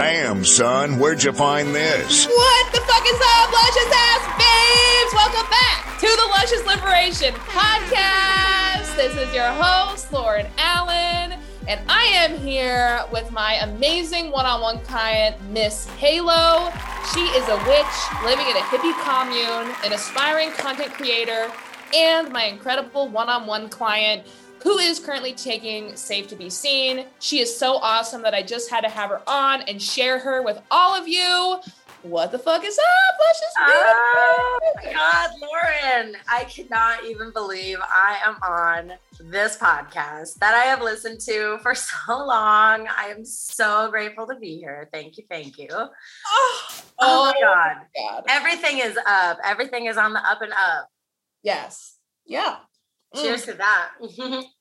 Damn, son, where'd you find this? What the fuck is up, luscious ass babes? Welcome back to the Luscious Liberation Podcast. This is your host, Lauren Allen, and I am here with my amazing one-on-one client, Miss Halo. She is a witch living in a hippie commune, an aspiring content creator, and my incredible one-on-one client, who is currently taking Safe to Be Seen. She is so awesome that I just had to have her on and share her with all of you. What the fuck is up, Luscious? Oh my God, Lauren, I cannot even believe I am on this podcast that I have listened to for so long. I am so grateful to be here. Thank you. Thank you. Oh my God. Everything is up. Everything is on the up and up. Yes. Yeah. Cheers to that.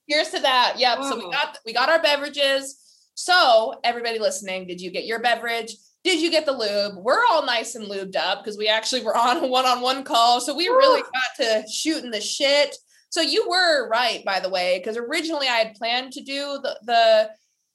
Cheers to that. Yep. So we got our beverages. So everybody listening, did you get your beverage? Did you get the lube? We're all nice and lubed up because we actually were on a one-on-one call. So we really got to shooting the shit. So you were right, by the way, because originally I had planned to do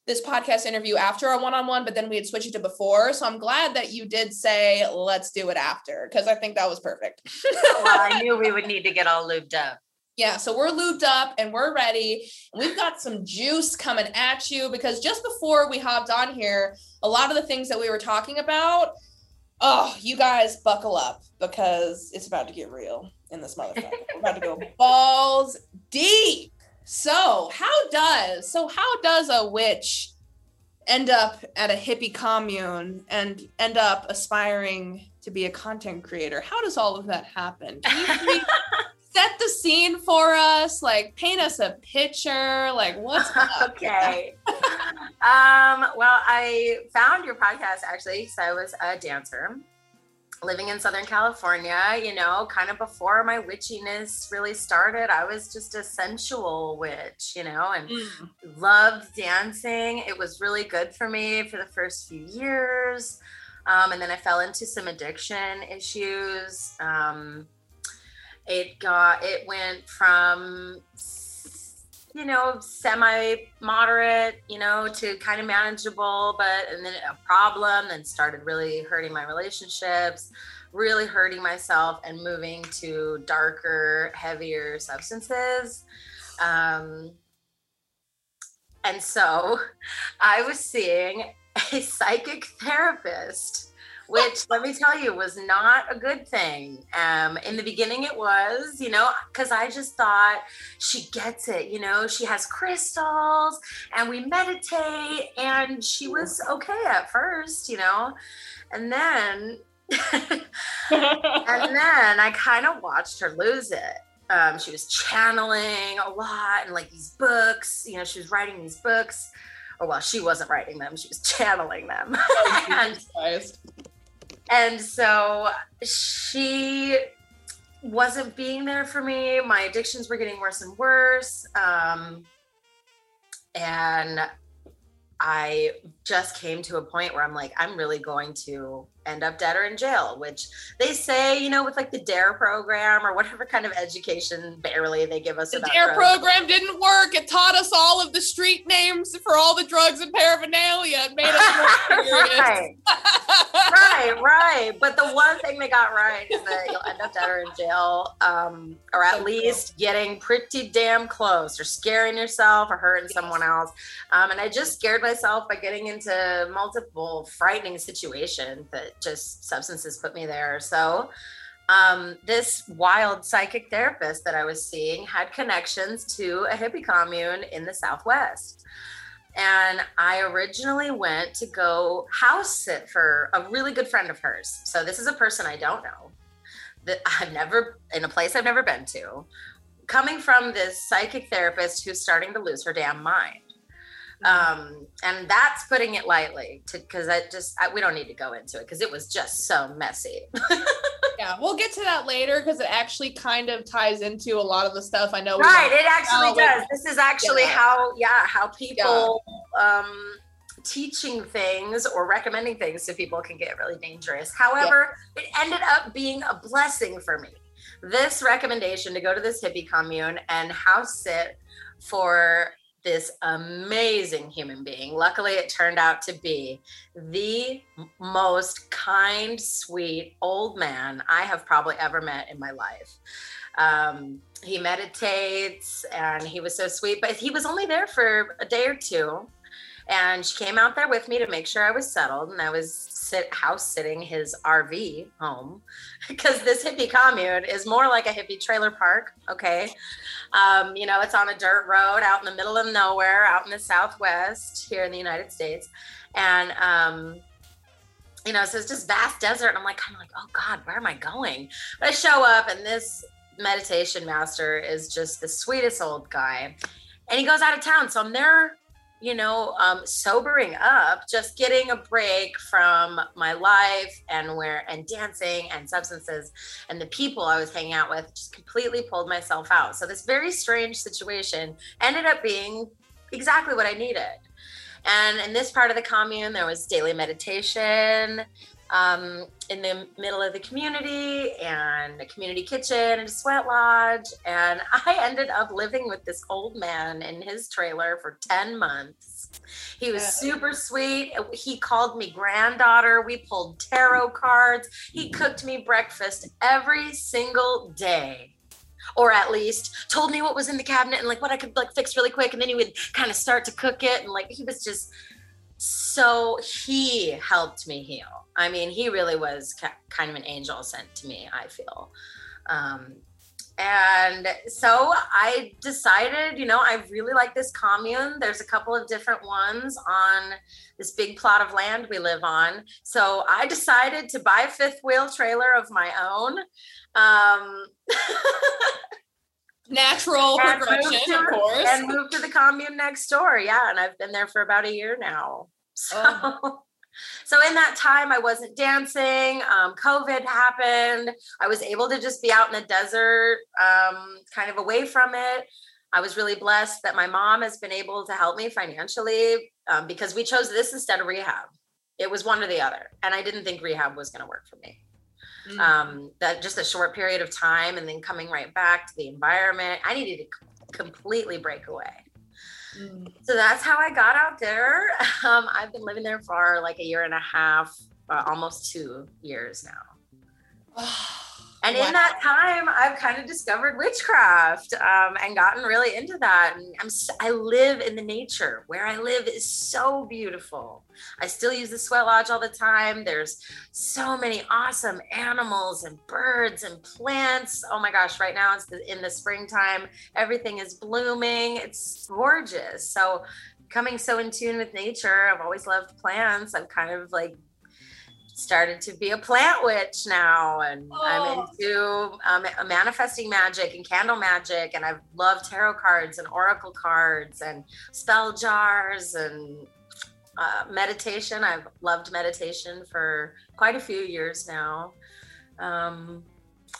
this podcast interview after our one-on-one, but then we had switched it to before. So I'm glad that you did say, let's do it after, because I think that was perfect. Well, I knew we would need to get all lubed up. Yeah, so we're lubed up and we're ready. And we've got some juice coming at you because just before we hopped on here, a lot of the things that we were talking about, oh, you guys buckle up because it's about to get real in this motherfucker. We're about to go balls deep. So how does a witch end up at a hippie commune and end up aspiring to be a content creator? How does all of that happen? Set the scene for us, like paint us a picture, like what's up? Okay. Well, I found your podcast actually because I was a dancer living in Southern California, kind of before my witchiness really started. I was just a sensual witch, and loved dancing. It was really good for me for the first few years. And then I fell into some addiction issues. It went from, semi-moderate, to kind of manageable, and then a problem, then started really hurting my relationships, really hurting myself and moving to darker, heavier substances. And so I was seeing a psychic therapist, which, let me tell you, was not a good thing. In the beginning it was, because I just thought she gets it, she has crystals and we meditate, and she was okay at first, and then, I kind of watched her lose it. She was channeling a lot and like these books, she was writing these books. Oh, well, she wasn't writing them. She was channeling them. And so she wasn't being there for me. My addictions were getting worse and worse. And I just came to a point where I'm like, I'm really going to end up dead or in jail, which they say, with like the DARE program or whatever kind of education barely they give us. The DARE program didn't work. It taught us all of the street names for all the drugs and paraphernalia. It made us more serious. Right. But the one thing they got right is that you'll end up dead or in jail, or at least getting pretty damn close, or scaring yourself or hurting someone else. And I just scared myself by getting into multiple frightening situations that just substances put me there. So this wild psychic therapist that I was seeing had connections to a hippie commune in the Southwest. And I originally went to go house sit for a really good friend of hers. So this is a person I don't know, that I've never, in a place I've never been to, coming from this psychic therapist who's starting to lose her damn mind. And that's putting it lightly, because we don't need to go into it because it was just so messy. Yeah, we'll get to that later because it actually kind of ties into a lot of the stuff I know. Right, it actually does. This is actually how people teaching things or recommending things to people can get really dangerous. However, it ended up being a blessing for me. This recommendation to go to this hippie commune and house sit for this amazing human being. Luckily, it turned out to be the most kind, sweet old man I have probably ever met in my life. He meditates and he was so sweet, but he was only there for a day or two. And she came out there with me to make sure I was settled. And I was house sitting his RV home because this hippie commune is more like a hippie trailer park. Okay. You know, it's on a dirt road out in the middle of nowhere, out in the Southwest here in the United States. And, you know, so it's just vast desert. And I'm like, kind of like, oh God, where am I going? But I show up and this meditation master is just the sweetest old guy. And he goes out of town. So I'm there, you know, sobering up, just getting a break from my life and dancing and substances and the people I was hanging out with, just completely pulled myself out. So this very strange situation ended up being exactly what I needed. And in this part of the commune, there was daily meditation in the middle of the community and a community kitchen and a sweat lodge. And I ended up living with this old man in his trailer for 10 months. He was super sweet. He called me granddaughter. We pulled tarot cards. He cooked me breakfast every single day. Or at least told me what was in the cabinet and like what I could like fix really quick. And then he would kind of start to cook it. And like, he was just so, he helped me heal. I mean, he really was kind of an angel sent to me, I feel. And so I decided, you know, I really like this commune. There's a couple of different ones on this big plot of land we live on. So I decided to buy a fifth wheel trailer of my own. Natural progression, of course. And moved to the commune next door. Yeah. And I've been there for about a year now. So, So in that time, I wasn't dancing. COVID happened. I was able to just be out in the desert, kind of away from it. I was really blessed that my mom has been able to help me financially because we chose this instead of rehab. It was one or the other. And I didn't think rehab was going to work for me. Mm-hmm. That just a short period of time and then coming right back to the environment, I needed to completely break away. Mm-hmm. So that's how I got out there. I've been living there for like a year and a half, almost 2 years now. And in that time, I've kind of discovered witchcraft and gotten really into that. And I live in the nature. Where I live is so beautiful. I still use the sweat lodge all the time. There's so many awesome animals and birds and plants. Oh my gosh, right now it's in the springtime. Everything is blooming. It's gorgeous. So coming so in tune with nature, I've always loved plants. I'm kind of like started to be a plant witch now, and I'm into manifesting magic and candle magic, and I love tarot cards and oracle cards and spell jars and meditation. I've loved meditation for quite a few years now.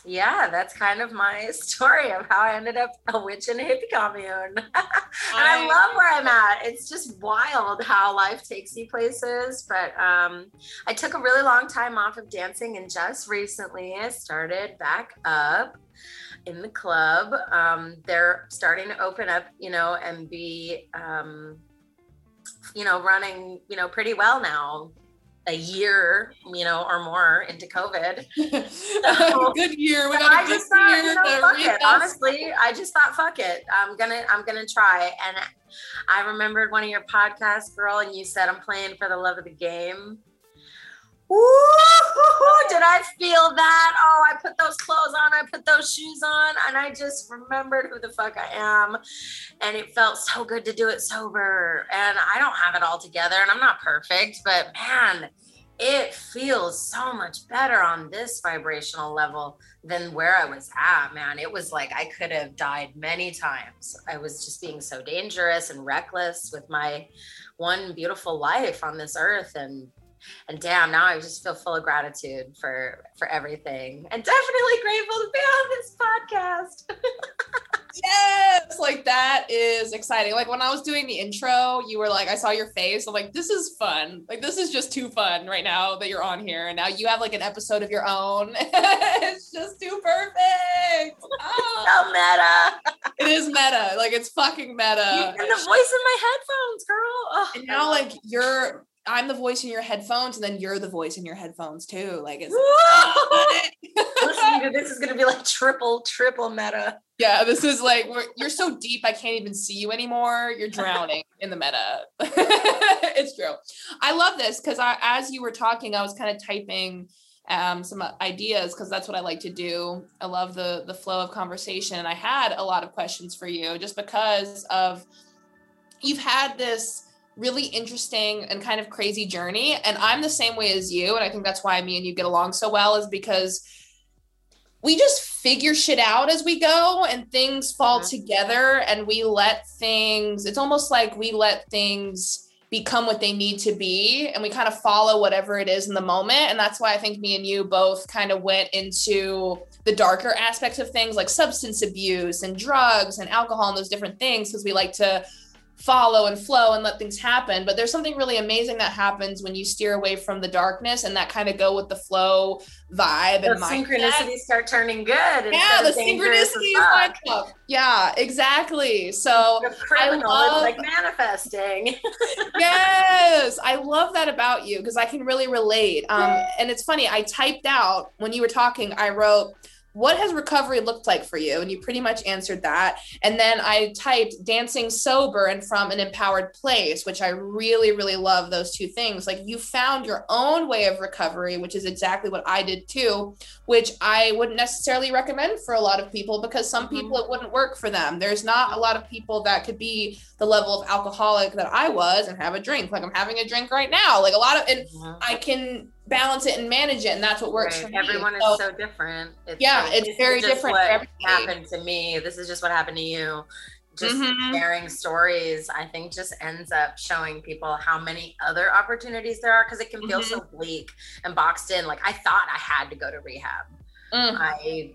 Yeah, that's kind of my story of how I ended up a witch in a hippie commune. And I love where I'm at. It's just wild how life takes you places. But I took a really long time off of dancing, and just recently I started back up in the club. They're starting to open up, you know, and be, you know, running, you know, pretty well now. A year, you know, or more into COVID. So, good year. We got a good year. You know, fuck it. Honestly, I just thought, fuck it. I'm gonna try. And I remembered one of your podcasts, girl, and you said, I'm playing for the love of the game. Ooh, did I feel that? Oh, I put those clothes on, I put those shoes on, and I just remembered who the fuck I am. And it felt so good to do it sober. And I don't have it all together, and I'm not perfect, but man, it feels so much better on this vibrational level than where I was at, man. It was like I could have died many times. I was just being so dangerous and reckless with my one beautiful life on this earth. And damn, now I just feel full of gratitude for everything, and definitely grateful to be on this podcast. Yes, like that is exciting. Like when I was doing the intro, you were like, I saw your face. I'm like, this is fun. Like this is just too fun right now that you're on here. And now you have like an episode of your own. It's just too perfect. Oh. So meta. It is meta. Like it's fucking meta. You're the voice in my headphones, girl. Oh. And now like I'm the voice in your headphones, and then you're the voice in your headphones too. Like it's Listen, this is gonna be like triple meta. Yeah, this is like you're so deep I can't even see you anymore. You're drowning in the meta. It's true. I love this because as you were talking, I was kind of typing some ideas because that's what I like to do. I love the flow of conversation, and I had a lot of questions for you just because of you've had this really interesting and kind of crazy journey. And I'm the same way as you. And I think that's why me and you get along so well is because we just figure shit out as we go and things fall together and we let things, it's almost like we let things become what they need to be. And we kind of follow whatever it is in the moment. And that's why I think me and you both kind of went into the darker aspects of things like substance abuse and drugs and alcohol and those different things. Because we like to follow and flow and let things happen. But there's something really amazing that happens when you steer away from the darkness and that kind of go with the flow vibe and mindset. Synchronicities start turning good. Yeah, the synchronicities. Yeah, exactly. So the criminal is like manifesting. Yes, I love that about you because I can really relate. And it's funny, I typed out when you were talking, I wrote, what has recovery looked like for you? And you pretty much answered that. And then I typed dancing sober and from an empowered place, which I really, really love those two things. Like you found your own way of recovery, which is exactly what I did too, which I wouldn't necessarily recommend for a lot of people because some people it wouldn't work for them. There's not a lot of people that could be the level of alcoholic that I was and have a drink. Like I'm having a drink right now. Like a lot of, and I can balance it and manage it, and that's what works for me. Everyone is so different. It's very different. What happened to me, this is just what happened to you. Just sharing stories, I think, just ends up showing people how many other opportunities there are because it can feel so bleak and boxed in. Like I thought I had to go to rehab. I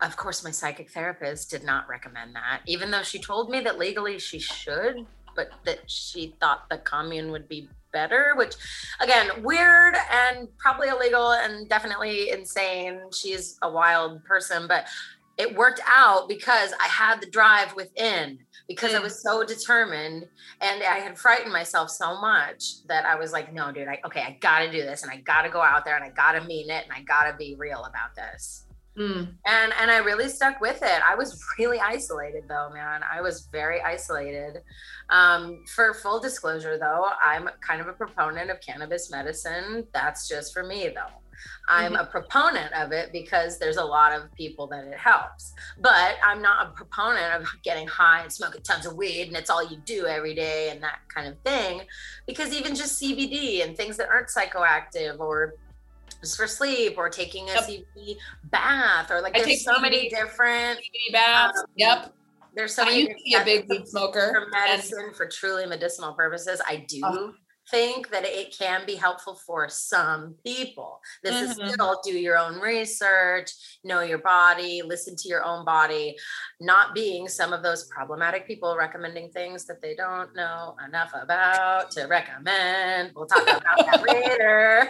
of course my psychic therapist did not recommend that, even though she told me that legally she should, but that she thought the commune would be better, which again, weird and probably illegal and definitely insane. She's a wild person, but it worked out because I had the drive within, because I was so determined and I had frightened myself so much that I was like, no, dude, I gotta do this and I gotta go out there and I gotta mean it and I gotta be real about this. And I really stuck with it. I was really isolated though, man. I was very isolated. For full disclosure though, I'm kind of a proponent of cannabis medicine. That's just for me though. I'm a proponent of it because there's a lot of people that it helps, but I'm not a proponent of getting high and smoking tons of weed and it's all you do every day and that kind of thing, because even just CBD and things that aren't psychoactive or just for sleep or taking a CBD bath or like there's so many different CBD baths. There's so many. I used to be a big weed smoker. For medicine, for truly medicinal purposes, I do think that it can be helpful for some people. This is still do your own research, know your body, listen to your own body, not being some of those problematic people recommending things that they don't know enough about to recommend. We'll talk about that later.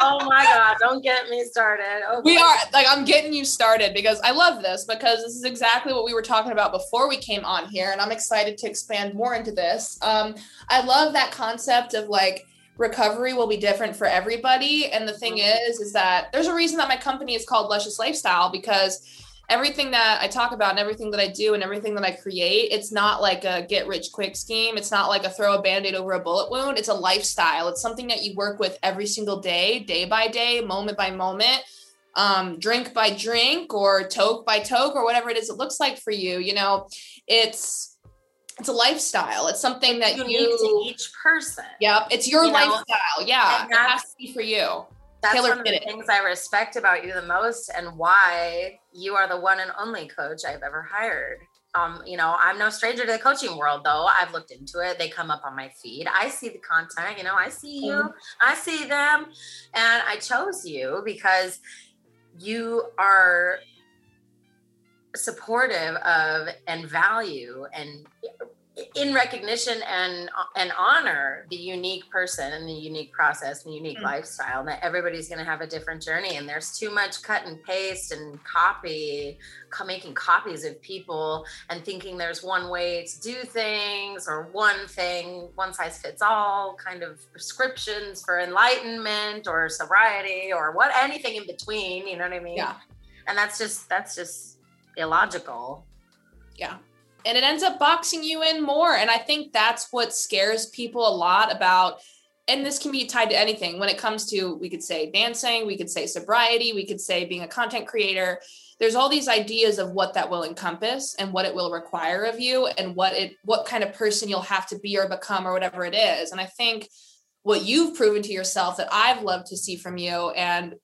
Oh my God, don't get me started. Okay. We are like, I'm getting you started because I love this, because this is exactly what we were talking about before we came on here. And I'm excited to expand more into this. I love that concept of like, recovery will be different for everybody. And the thing is that there's a reason that my company is called Luscious Lifestyle, because everything that I talk about and everything that I do and everything that I create, it's not like a get rich quick scheme. It's not like a throw a Band-Aid over a bullet wound. It's a lifestyle. It's something that you work with every single day, day by day, moment by moment, drink by drink or toke by toke or whatever it is it looks like for you. You know, it's a lifestyle. It's something that unique to each person. Yep. It's your lifestyle. Yeah. It has to be for you. That's one of the things I respect about you the most and why you are the one and only coach I've ever hired. You know, I'm no stranger to the coaching world though. I've looked into it. They come up on my feed. I see the content, you know, I see you, I see them. And I chose you because you are supportive of and value and in recognition and honor the unique person and the unique process and the unique lifestyle, and that everybody's going to have a different journey. And there's too much cut and paste and making copies of people and thinking there's one way to do things or one size fits all kind of prescriptions for enlightenment or sobriety or anything in between, you know what I mean? Yeah. And that's just illogical. Yeah. And it ends up boxing you in more. And I think that's what scares people a lot about, and this can be tied to anything when it comes to, we could say dancing, we could say sobriety, we could say being a content creator. There's all these ideas of what that will encompass and what it will require of you and what kind of person you'll have to be or become or whatever it is. And I think what you've proven to yourself that I've loved to see from you, and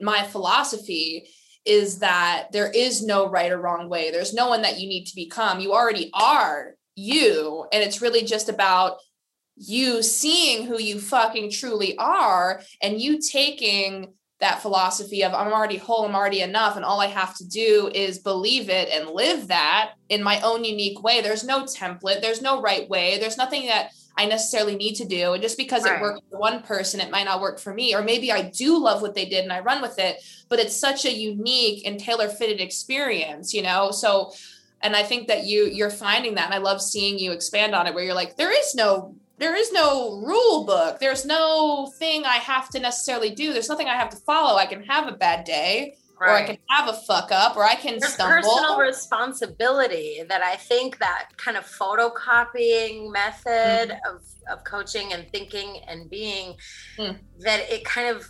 my philosophy is that there is no right or wrong way. There's no one that you need to become. You already are you. And it's really just about you seeing who you fucking truly are and you taking that philosophy of I'm already whole, I'm already enough, and all I have to do is believe it and live that in my own unique way. There's no template. There's no right way. There's nothing that I necessarily need to do. And just because it worked for one person, it might not work for me. Or maybe I do love what they did and I run with it, but it's such a unique and tailor-fitted experience, you know? So, and I think that you're finding that. And I love seeing you expand on it where you're like, there is no rule book. There's no thing I have to necessarily do. There's nothing I have to follow. I can have a bad day. Right. Or I can have a fuck up, or I can stumble. Personal responsibility, that I think that kind of photocopying method of coaching and thinking and being, that it kind of,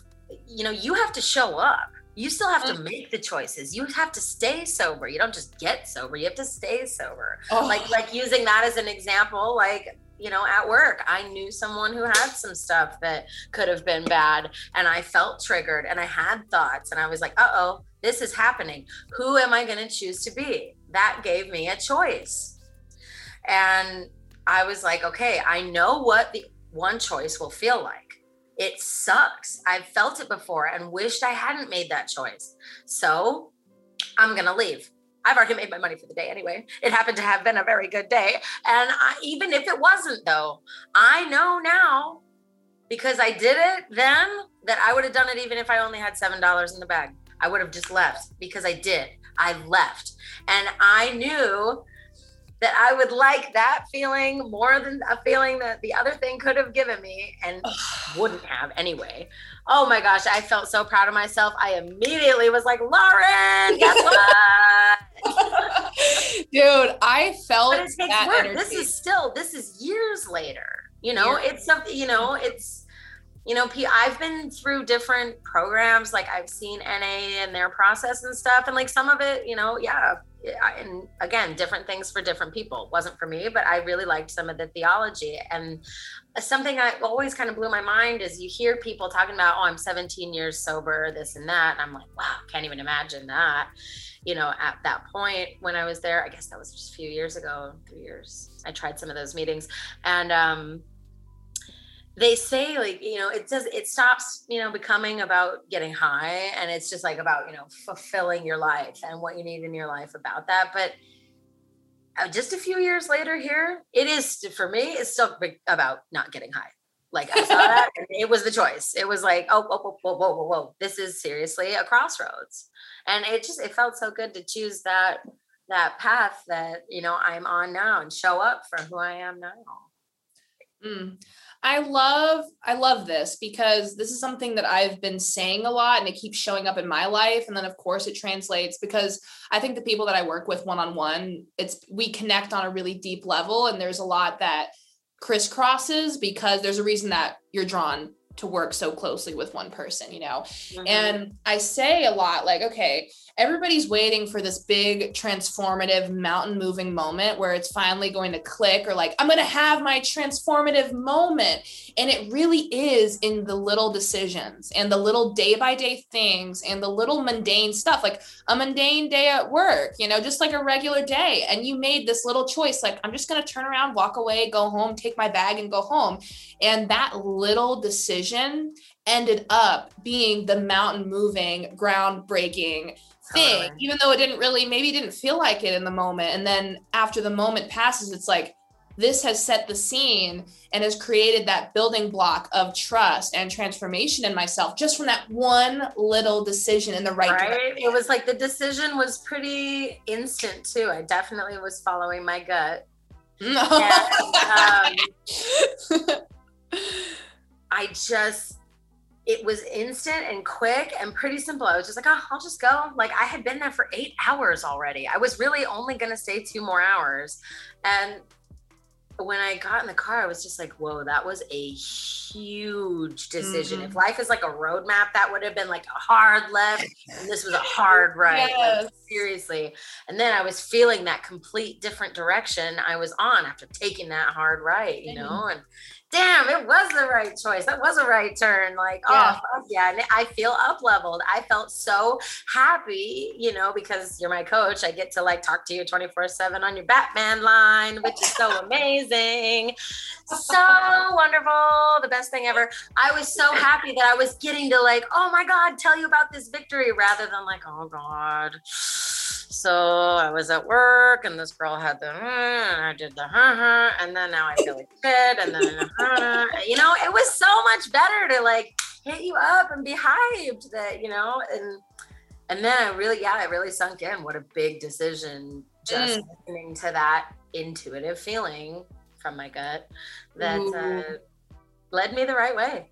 you know, you have to show up. You still have to make the choices. You have to stay sober. You don't just get sober. You have to stay sober. Oh. Like using that as an example, like, you know, at work, I knew someone who had some stuff that could have been bad, and I felt triggered and I had thoughts and I was like, uh-oh, this is happening. Who am I going to choose to be? That gave me a choice. And I was like, okay, I know what the one choice will feel like. It sucks. I've felt it before and wished I hadn't made that choice. So I'm going to leave. I've already made my money for the day anyway. It happened to have been a very good day. And even if it wasn't though, I know now because I did it then that I would have done it even if I only had $7 in the bag. I would have just left because I did. I left. And I knew that I would like that feeling more than a feeling that the other thing could have given me and wouldn't have anyway. Oh my gosh, I felt so proud of myself. I immediately was like, Lauren, guess what? Dude, I felt that energy. This is years later, you know, it's something, you know, I've been through different programs. Like I've seen NA and their process and stuff. And like some of it, you know, and again, different things for different people. It wasn't for me, but I really liked some of the theology. And something I always kind of blew my mind is you hear people talking about, oh, I'm 17 years sober, this and that. And I'm like, wow, can't even imagine that. You know, at that point when I was there, I guess that was just a few years ago, 3 years, I tried some of those meetings. And they say, like, you know, it stops, you know, becoming about getting high, and it's just like about, you know, fulfilling your life and what you need in your life about that. But just a few years later here, it is, for me, it's still about not getting high. Like I saw that and it was the choice. It was like, oh, whoa. This is seriously a crossroads. And it felt so good to choose that path that, you know, I'm on now and show up for who I am now. I love this because this is something that I've been saying a lot and it keeps showing up in my life. And then of course it translates because I think the people that I work with one-on-one, we connect on a really deep level. And there's a lot that crisscrosses because there's a reason that you're drawn to work so closely with one person, you know? Mm-hmm. And I say a lot like, okay, everybody's waiting for this big transformative mountain moving moment where it's finally going to click, or like, I'm going to have my transformative moment. And it really is in the little decisions and the little day by day things and the little mundane stuff, like a mundane day at work, you know, just like a regular day. And you made this little choice, like, I'm just going to turn around, walk away, go home, take my bag and go home. And that little decision ended up being the mountain moving, groundbreaking thing, even though it didn't really, maybe didn't feel like it in the moment. And then after the moment passes, it's like, this has set the scene and has created that building block of trust and transformation in myself just from that one little decision in the right direction. It was like the decision was pretty instant too. I definitely was following my gut. No. And, it was instant and quick and pretty simple. I was just like, oh, I'll just go. Like I had been there for 8 hours already. I was really only going to stay 2 more hours. And when I got in the car, I was just like, whoa, that was a huge decision. Mm-hmm. If life is like a roadmap, that would have been like a hard left. And this was a hard right. Yes. Like, seriously. And then I was feeling that complete different direction I was on after taking that hard right, you know, and damn, it was the right choice. That was a right turn. Like, oh yeah. And I feel up leveled. I felt so happy, you know, because you're my coach. I get to like talk to you 24/7 on your Batman line, which is so amazing. So wonderful. The best thing ever. I was so happy that I was getting to like, oh my God, tell you about this victory rather than like, oh God. So I was at work and this girl had the, and I did the, and then now I feel like shit. And then, you know, it was so much better to like hit you up and be hyped that, you know, and then it really sunk in. What a big decision. Just listening to that intuitive feeling from my gut that led me the right way.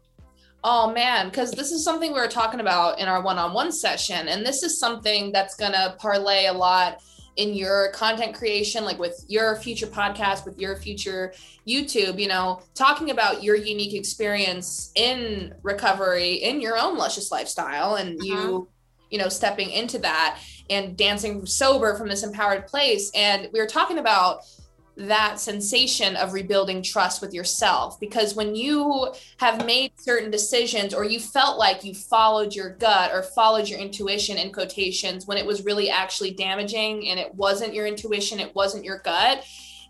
Oh man, because this is something we were talking about in our one-on-one session. And this is something that's going to parlay a lot in your content creation, like with your future podcast, with your future YouTube, you know, talking about your unique experience in recovery, in your own luscious lifestyle, and you know, stepping into that and dancing sober from this empowered place. And we were talking about that sensation of rebuilding trust with yourself, because when you have made certain decisions or you felt like you followed your gut or followed your intuition in quotations when it was really actually damaging and it wasn't your intuition, it wasn't your gut,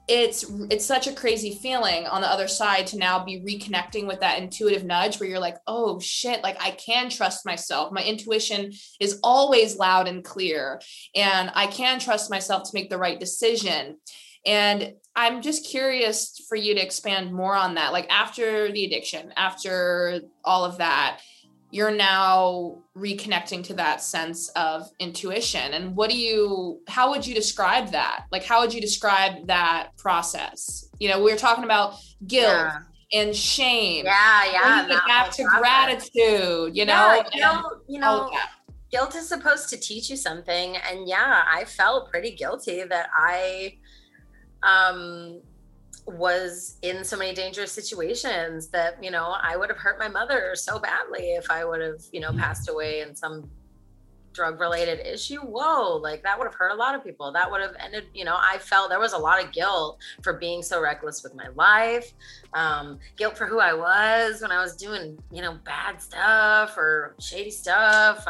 it's such a crazy feeling on the other side to now be reconnecting with that intuitive nudge where you're like, oh shit, like I can trust myself. My intuition is always loud and clear, and I can trust myself to make the right decision. And I'm just curious for you to expand more on that. Like after the addiction, after all of that, you're now reconnecting to that sense of intuition. And how would you describe that? Like, how would you describe that process? You know, we were talking about guilt and shame. Yeah. Bring it back to gratitude, you know? Yeah, you know, guilt is supposed to teach you something. And I felt pretty guilty that I was in so many dangerous situations that, you know, I would have hurt my mother so badly if I would have, you know, passed away in some drug related issue. Whoa, like that would have hurt a lot of people. That would have ended, you know, I felt there was a lot of guilt for being so reckless with my life, guilt for who I was when I was doing, you know, bad stuff or shady stuff,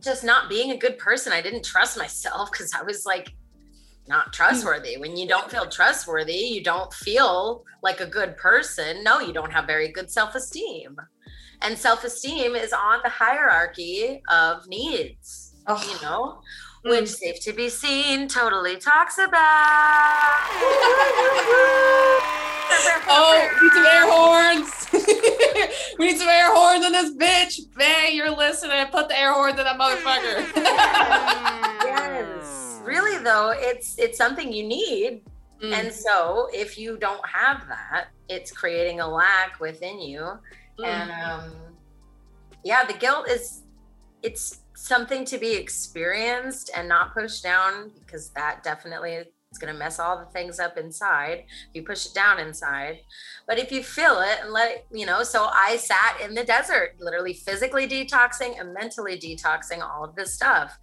just not being a good person. I didn't trust myself because I was like not trustworthy. When you don't feel trustworthy, you don't feel like a good person. No, you don't have very good self-esteem. And self-esteem is on the hierarchy of needs, you know, which Safe to Be Seen totally talks about. Oh, we need some air horns. We need some air horns in this bitch. Bang, you're listening. Put the air horns in that motherfucker. Yes. Really though, it's something you need. And so if you don't have that, it's creating a lack within you. And the guilt it's something to be experienced and not pushed down, because that definitely it's going to mess all the things up inside if you push it down inside. But if you feel it and let it, you know, so I sat in the desert, literally physically detoxing and mentally detoxing all of this stuff.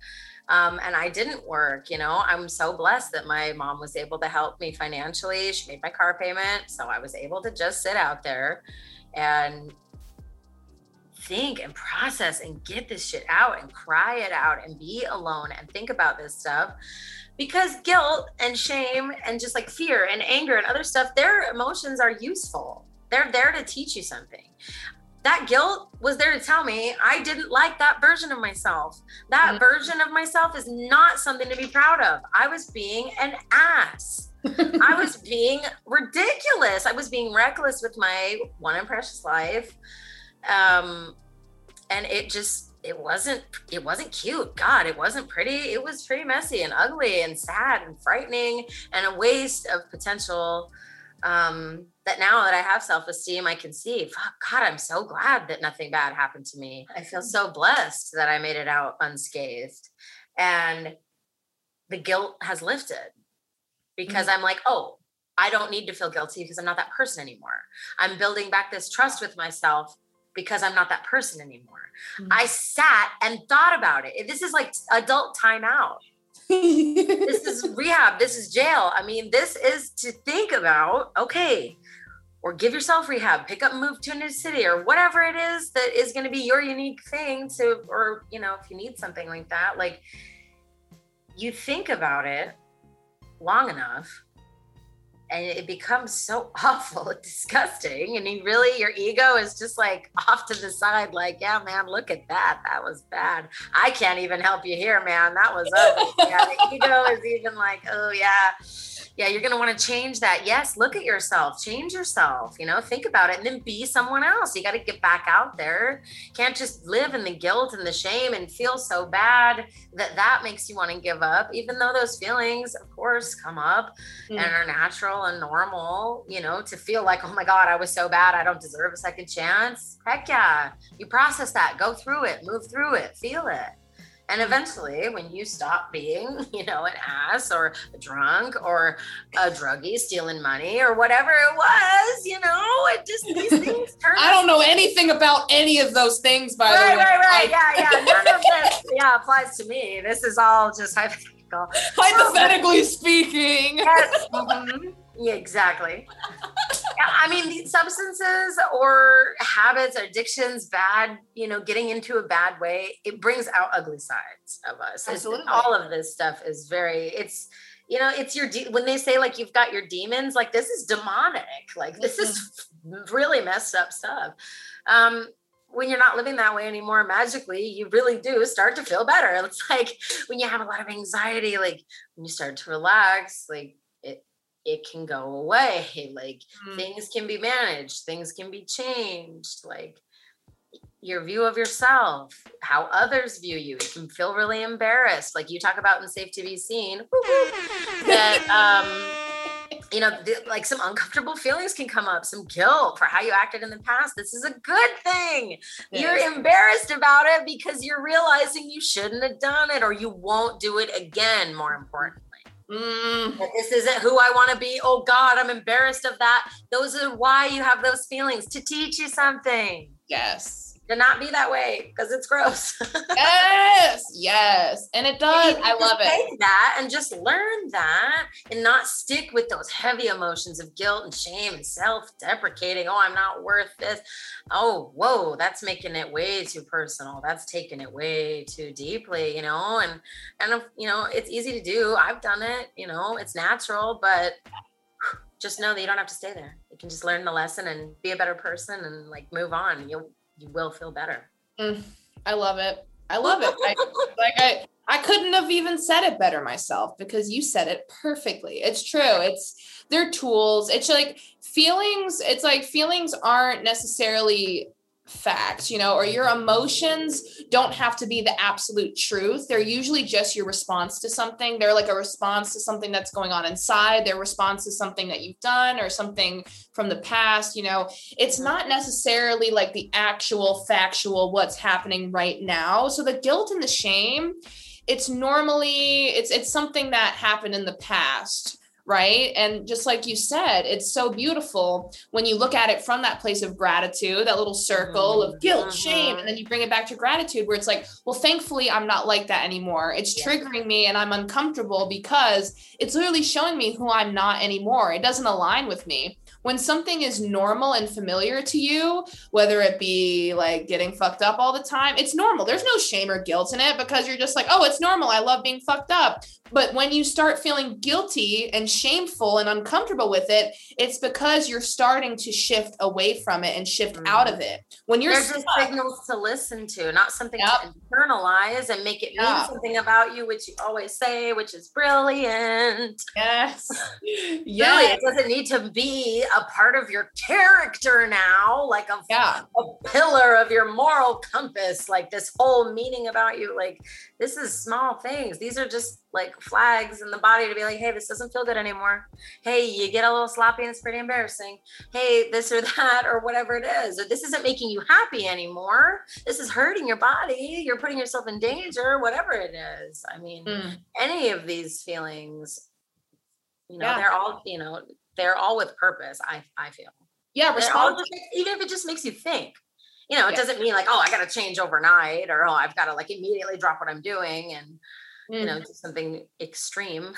And I didn't work, you know, I'm so blessed that my mom was able to help me financially. She made my car payment. So I was able to just sit out there and think and process and get this shit out and cry it out and be alone and think about this stuff. Because guilt and shame and just like fear and anger and other stuff, their emotions are useful. They're there to teach you something. that guilt was there to tell me I didn't like that version of myself. That version of myself is not something to be proud of. I was being an ass. I was being ridiculous. I was being reckless with my one and precious life. And it just, it wasn't cute. God, it wasn't pretty. It was pretty messy and ugly and sad and frightening and a waste of potential. That now that I have self-esteem, I can see, God, I'm so glad that nothing bad happened to me. I feel so blessed that I made it out unscathed. And the guilt has lifted because I'm like, oh, I don't need to feel guilty because I'm not that person anymore. I'm building back this trust with myself because I'm not that person anymore. I sat and thought about it. This is like adult timeout. This is rehab. This is jail. I mean, this is to think about, okay, or give yourself rehab, pick up and move to a new city or whatever it is that is going to be your unique thing to, or, you know, if you need something like that, like you think about it long enough and it becomes so awful and disgusting. And you really, your ego is just like off to the side, like, yeah, man, look at that. That was bad. I can't even help you here, man. That was ugly. Yeah, the ego is even like, oh, yeah. Yeah, you're going to want to change that. Yes, look at yourself. Change yourself. You know, think about it and then be someone else. You got to get back out there. Can't just live in the guilt and the shame and feel so bad that that makes you want to give up, even though those feelings, of course, come up and are natural and normal, you know, to feel like, oh, my God, I was so bad. I don't deserve a second chance. Heck yeah. You process that. Go through it. Move through it. Feel it. And eventually when you stop being, you know, an ass or a drunk or a druggie stealing money or whatever it was, you know, it just, these things turn. I don't know anything about any of those things, by the way. Right. Yeah. None of this applies to me. This is all just hypothetical. Hypothetically speaking. Yes. Yeah, exactly. I mean, these substances or habits or addictions, bad, you know, getting into a bad way, it brings out ugly sides of us. Absolutely. All of this stuff is very, it's, you know, it's your, when they say like, you've got your demons, like this is demonic, like this is really messed up stuff. When you're not living that way anymore, magically, you really do start to feel better. It's like when you have a lot of anxiety, like when you start to relax, like it can go away. Like things can be managed, things can be changed. Like your view of yourself, how others view you, you can feel really embarrassed. Like you talk about in Safe to Be Seen, that, you know, like some uncomfortable feelings can come up, some guilt for how you acted in the past. This is a good thing. Yes. You're embarrassed about it because you're realizing you shouldn't have done it or you won't do it again, more important. This isn't who I want to be. Oh God, I'm embarrassed of that. Those are why you have those feelings, to teach you something. Yes. To not be that way because it's gross. Yes. And it does. I love it. That and just learn that and not stick with those heavy emotions of guilt and shame and self-deprecating. Oh, I'm not worth this. Oh, whoa, that's making it way too personal. That's taking it way too deeply, you know, and, you know, it's easy to do. I've done it, you know, it's natural, but just know that you don't have to stay there. You can just learn the lesson and be a better person and like move on and you will feel better. I love it. I couldn't have even said it better myself because you said it perfectly. It's true. They're tools. It's like feelings. It's like feelings aren't necessarily facts, you know, or your emotions don't have to be the absolute truth. They're usually just your response to something. They're like a response to something that's going on inside. They're response to something that you've done or something from the past. You know, it's not necessarily like the actual factual what's happening right now. So the guilt and the shame, it's normally it's something that happened in the past. Right. And just like you said, it's so beautiful when you look at it from that place of gratitude, that little circle of guilt, shame, and then you bring it back to gratitude where it's like, well, thankfully, I'm not like that anymore. It's triggering me and I'm uncomfortable because it's literally showing me who I'm not anymore. It doesn't align with me. When something is normal and familiar to you, whether it be like getting fucked up all the time, it's normal. There's no shame or guilt in it because you're just like, oh, it's normal. I love being fucked up. But when you start feeling guilty and shameful and uncomfortable with it, it's because you're starting to shift away from it and shift out of it. When you're just signals to listen to, not something to internalize and make it mean something about you, which you always say, which is brilliant. Yes. Yeah. Really, it doesn't need to be a part of your character now, like a pillar of your moral compass, like this whole meaning about you. Like, this is small things. These are just like flags in the body to be like, hey, this doesn't feel good anymore. Hey, you get a little sloppy and it's pretty embarrassing. Hey, this or that or whatever it is. Or this isn't making you happy anymore. This is hurting your body. You're putting yourself in danger, whatever it is. I mean, any of these feelings, you know, they're all with purpose. I feel. Yeah. Even if it just makes you think. You know, it doesn't mean like, oh, I got to change overnight, or, oh, I've got to like immediately drop what I'm doing and, you know, do something extreme.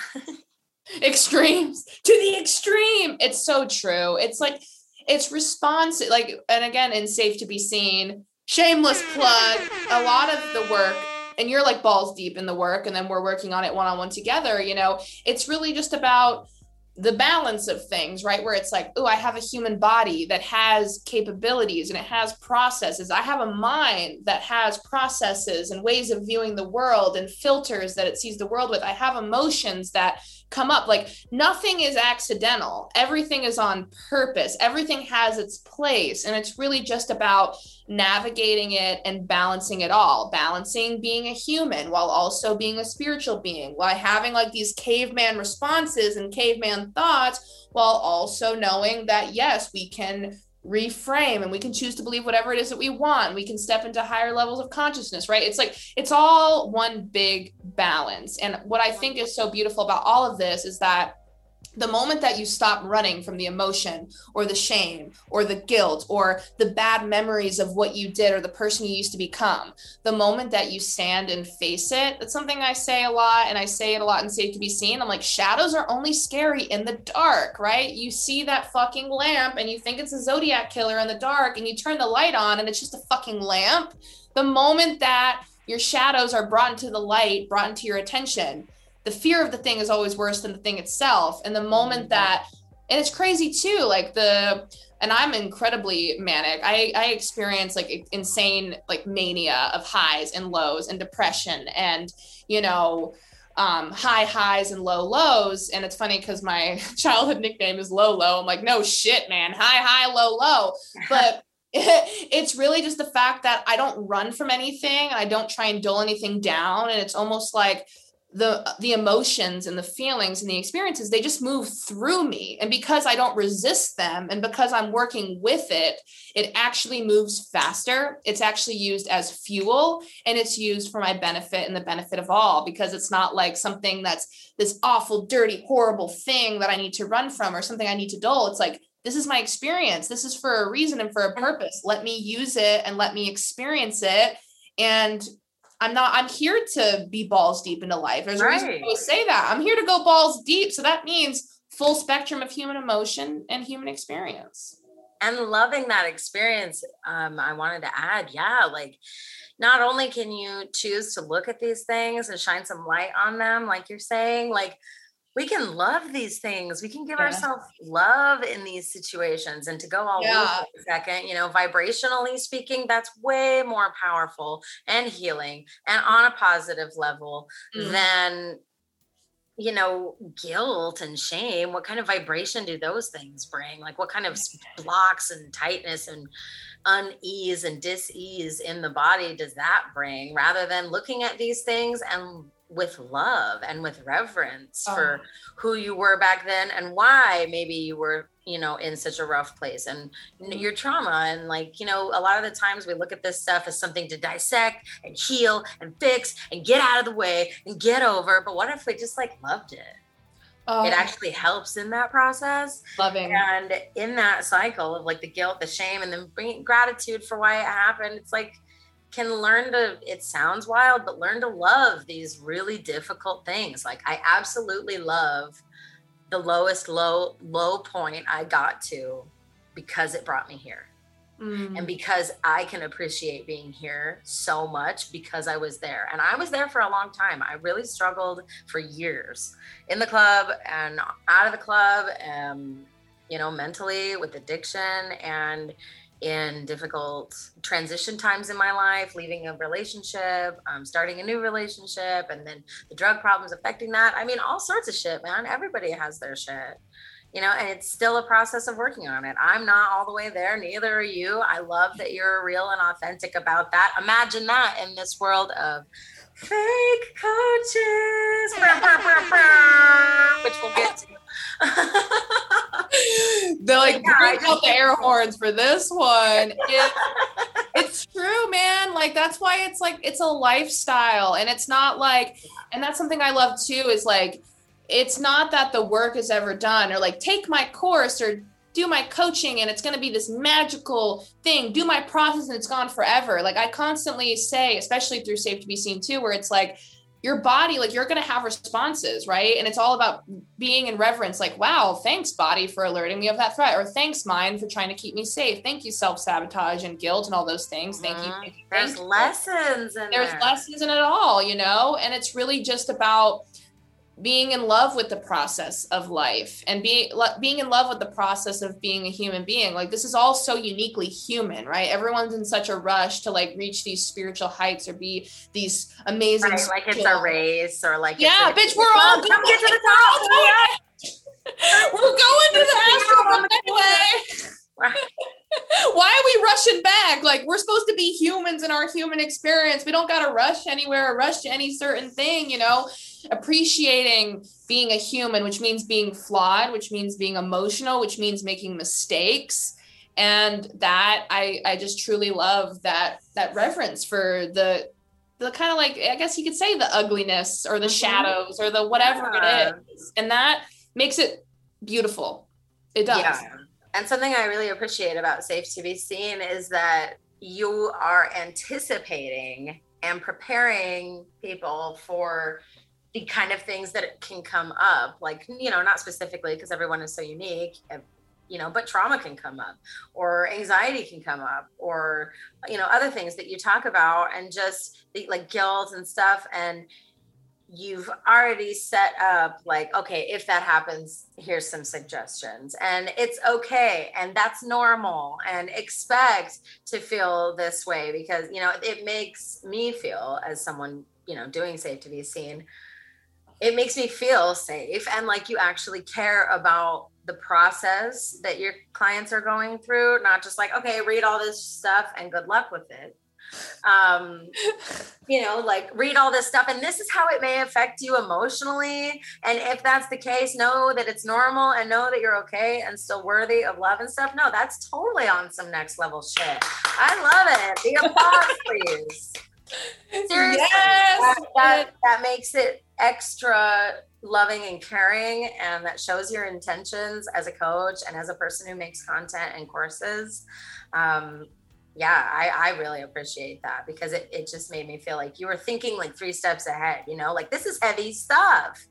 Extremes to the extreme. It's so true. It's like, it's responsive. Like, and again, in Safe to Be Seen, shameless plug, a lot of the work, and you're like balls deep in the work, and then we're working on it one-on-one together. You know, it's really just about the balance of things, right? Where it's like, oh, I have a human body that has capabilities and it has processes. I have a mind that has processes and ways of viewing the world and filters that it sees the world with. I have emotions that come up. Like, nothing is accidental. Everything is on purpose. Everything has its place. And it's really just about navigating it and balancing it all, balancing being a human while also being a spiritual being, while having like these caveman responses and caveman thoughts, while also knowing that, yes, we can reframe and we can choose to believe whatever it is that we want. We can step into higher levels of consciousness, right? It's like, it's all one big balance. And what I think is so beautiful about all of this is that the moment that you stop running from the emotion or the shame or the guilt or the bad memories of what you did or the person you used to become, the moment that you stand and face it, that's something I say a lot, and I say it a lot in Safe to Be Seen. I'm like, shadows are only scary in the dark, right? You see that fucking lamp and you think it's a Zodiac killer in the dark, and you turn the light on and it's just a fucking lamp. The moment that your shadows are brought into the light, brought into your attention, the fear of the thing is always worse than the thing itself. And the moment that, and it's crazy too, like and I'm incredibly manic. I experience like insane, like mania of highs and lows and depression and, you know, high highs and low lows. And it's funny because my childhood nickname is Lolo. I'm like, no shit, man, high, high, low, low. But it's really just the fact that I don't run from anything. And I don't try and dull anything down. And it's almost like, the emotions and the feelings and the experiences, they just move through me. And because I don't resist them and because I'm working with it, it actually moves faster. It's actually used as fuel, and it's used for my benefit and the benefit of all, because it's not like something that's this awful, dirty, horrible thing that I need to run from or something I need to dull. It's like, this is my experience. This is for a reason and for a purpose. Let me use it and let me experience it. And I'm here to be balls deep into life. There's a reason I always say that. I'm here to go balls deep. So that means full spectrum of human emotion and human experience. And loving that experience. I wanted to add, like, not only can you choose to look at these things and shine some light on them, like you're saying, like, we can love these things. We can give ourselves love in these situations. And to go all over for a second, you know, vibrationally speaking, that's way more powerful and healing and on a positive level than, you know, guilt and shame. What kind of vibration do those things bring? Like, what kind of blocks and tightness and unease and dis-ease in the body does that bring, rather than looking at these things and with love and with reverence for who you were back then and why maybe you were, you know, in such a rough place and your trauma. And like, you know, a lot of the times we look at this stuff as something to dissect and heal and fix and get out of the way and get over. But what if we just like loved it? It actually helps in that process. Loving. And in that cycle of like the guilt, the shame, and then bringing gratitude for why it happened. It's like, can learn to, it sounds wild, but learn to love these really difficult things. Like, I absolutely love the lowest low point I got to, because it brought me here. Mm. And because I can appreciate being here so much because I was there. And I was there for a long time. I really struggled for years in the club and out of the club, you know, mentally with addiction and in difficult transition times in my life, leaving a relationship, starting a new relationship, and then the drug problems affecting that. I mean, all sorts of shit, man. Everybody has their shit. You know, and it's still a process of working on it. I'm not all the way there. Neither are you. I love that you're real and authentic about that. Imagine that in this world of fake coaches, which we'll get to. They're like, bring out the air horns for this one. It's true, man. Like, that's why it's like, it's a lifestyle. And it's not like, and that's something I love too, is like, it's not that the work is ever done or like take my course or do my coaching and it's going to be this magical thing, do my process and it's gone forever. Like I constantly say, especially through Safe to Be Seen too, where it's like your body, like you're going to have responses, right? And it's all about being in reverence. Like, wow, thanks body for alerting me of that threat, or thanks mind for trying to keep me safe. Thank you, self-sabotage and guilt and all those things. Thank you. Thank you. There's lessons in it. There's lessons in it all, you know? And it's really just about being in love with the process of life and being in love with the process of being a human being. Like this is all so uniquely human, right? Everyone's in such a rush to like reach these spiritual heights or be these amazing. Right, like it's a race or like, yeah, bitch, we're all going to the top. We're going to the astral anyway. Why are we rushing back? Like we're supposed to be humans in our human experience. We don't got to rush anywhere or rush to any certain thing, you know? Appreciating being a human, which means being flawed, which means being emotional, which means making mistakes. And that I just truly love that reverence for the kind of like, I guess you could say the ugliness or the shadows or the whatever it is. And that makes it beautiful. It does. Yeah. And something I really appreciate about Safe to Be Seen is that you are anticipating and preparing people for the kind of things that can come up, like, you know, not specifically because everyone is so unique, you know, but trauma can come up or anxiety can come up or, you know, other things that you talk about and just like guilt and stuff. And you've already set up like, okay, if that happens, here's some suggestions and it's okay. And that's normal and expect to feel this way because, you know, it makes me feel as someone, you know, doing Safe to Be Seen, it makes me feel safe and like you actually care about the process that your clients are going through, not just like, okay, read all this stuff and good luck with it. You know, like read all this stuff and this is how it may affect you emotionally. And if that's the case, know that it's normal and know that you're okay and still worthy of love and stuff. No, that's totally on some next level shit. I love it. The applause, please. Seriously, yes. That makes it extra loving and caring, and that shows your intentions as a coach and as a person who makes content and courses. Yeah, I really appreciate that because it just made me feel like you were thinking like 3 steps ahead, you know, like this is heavy stuff.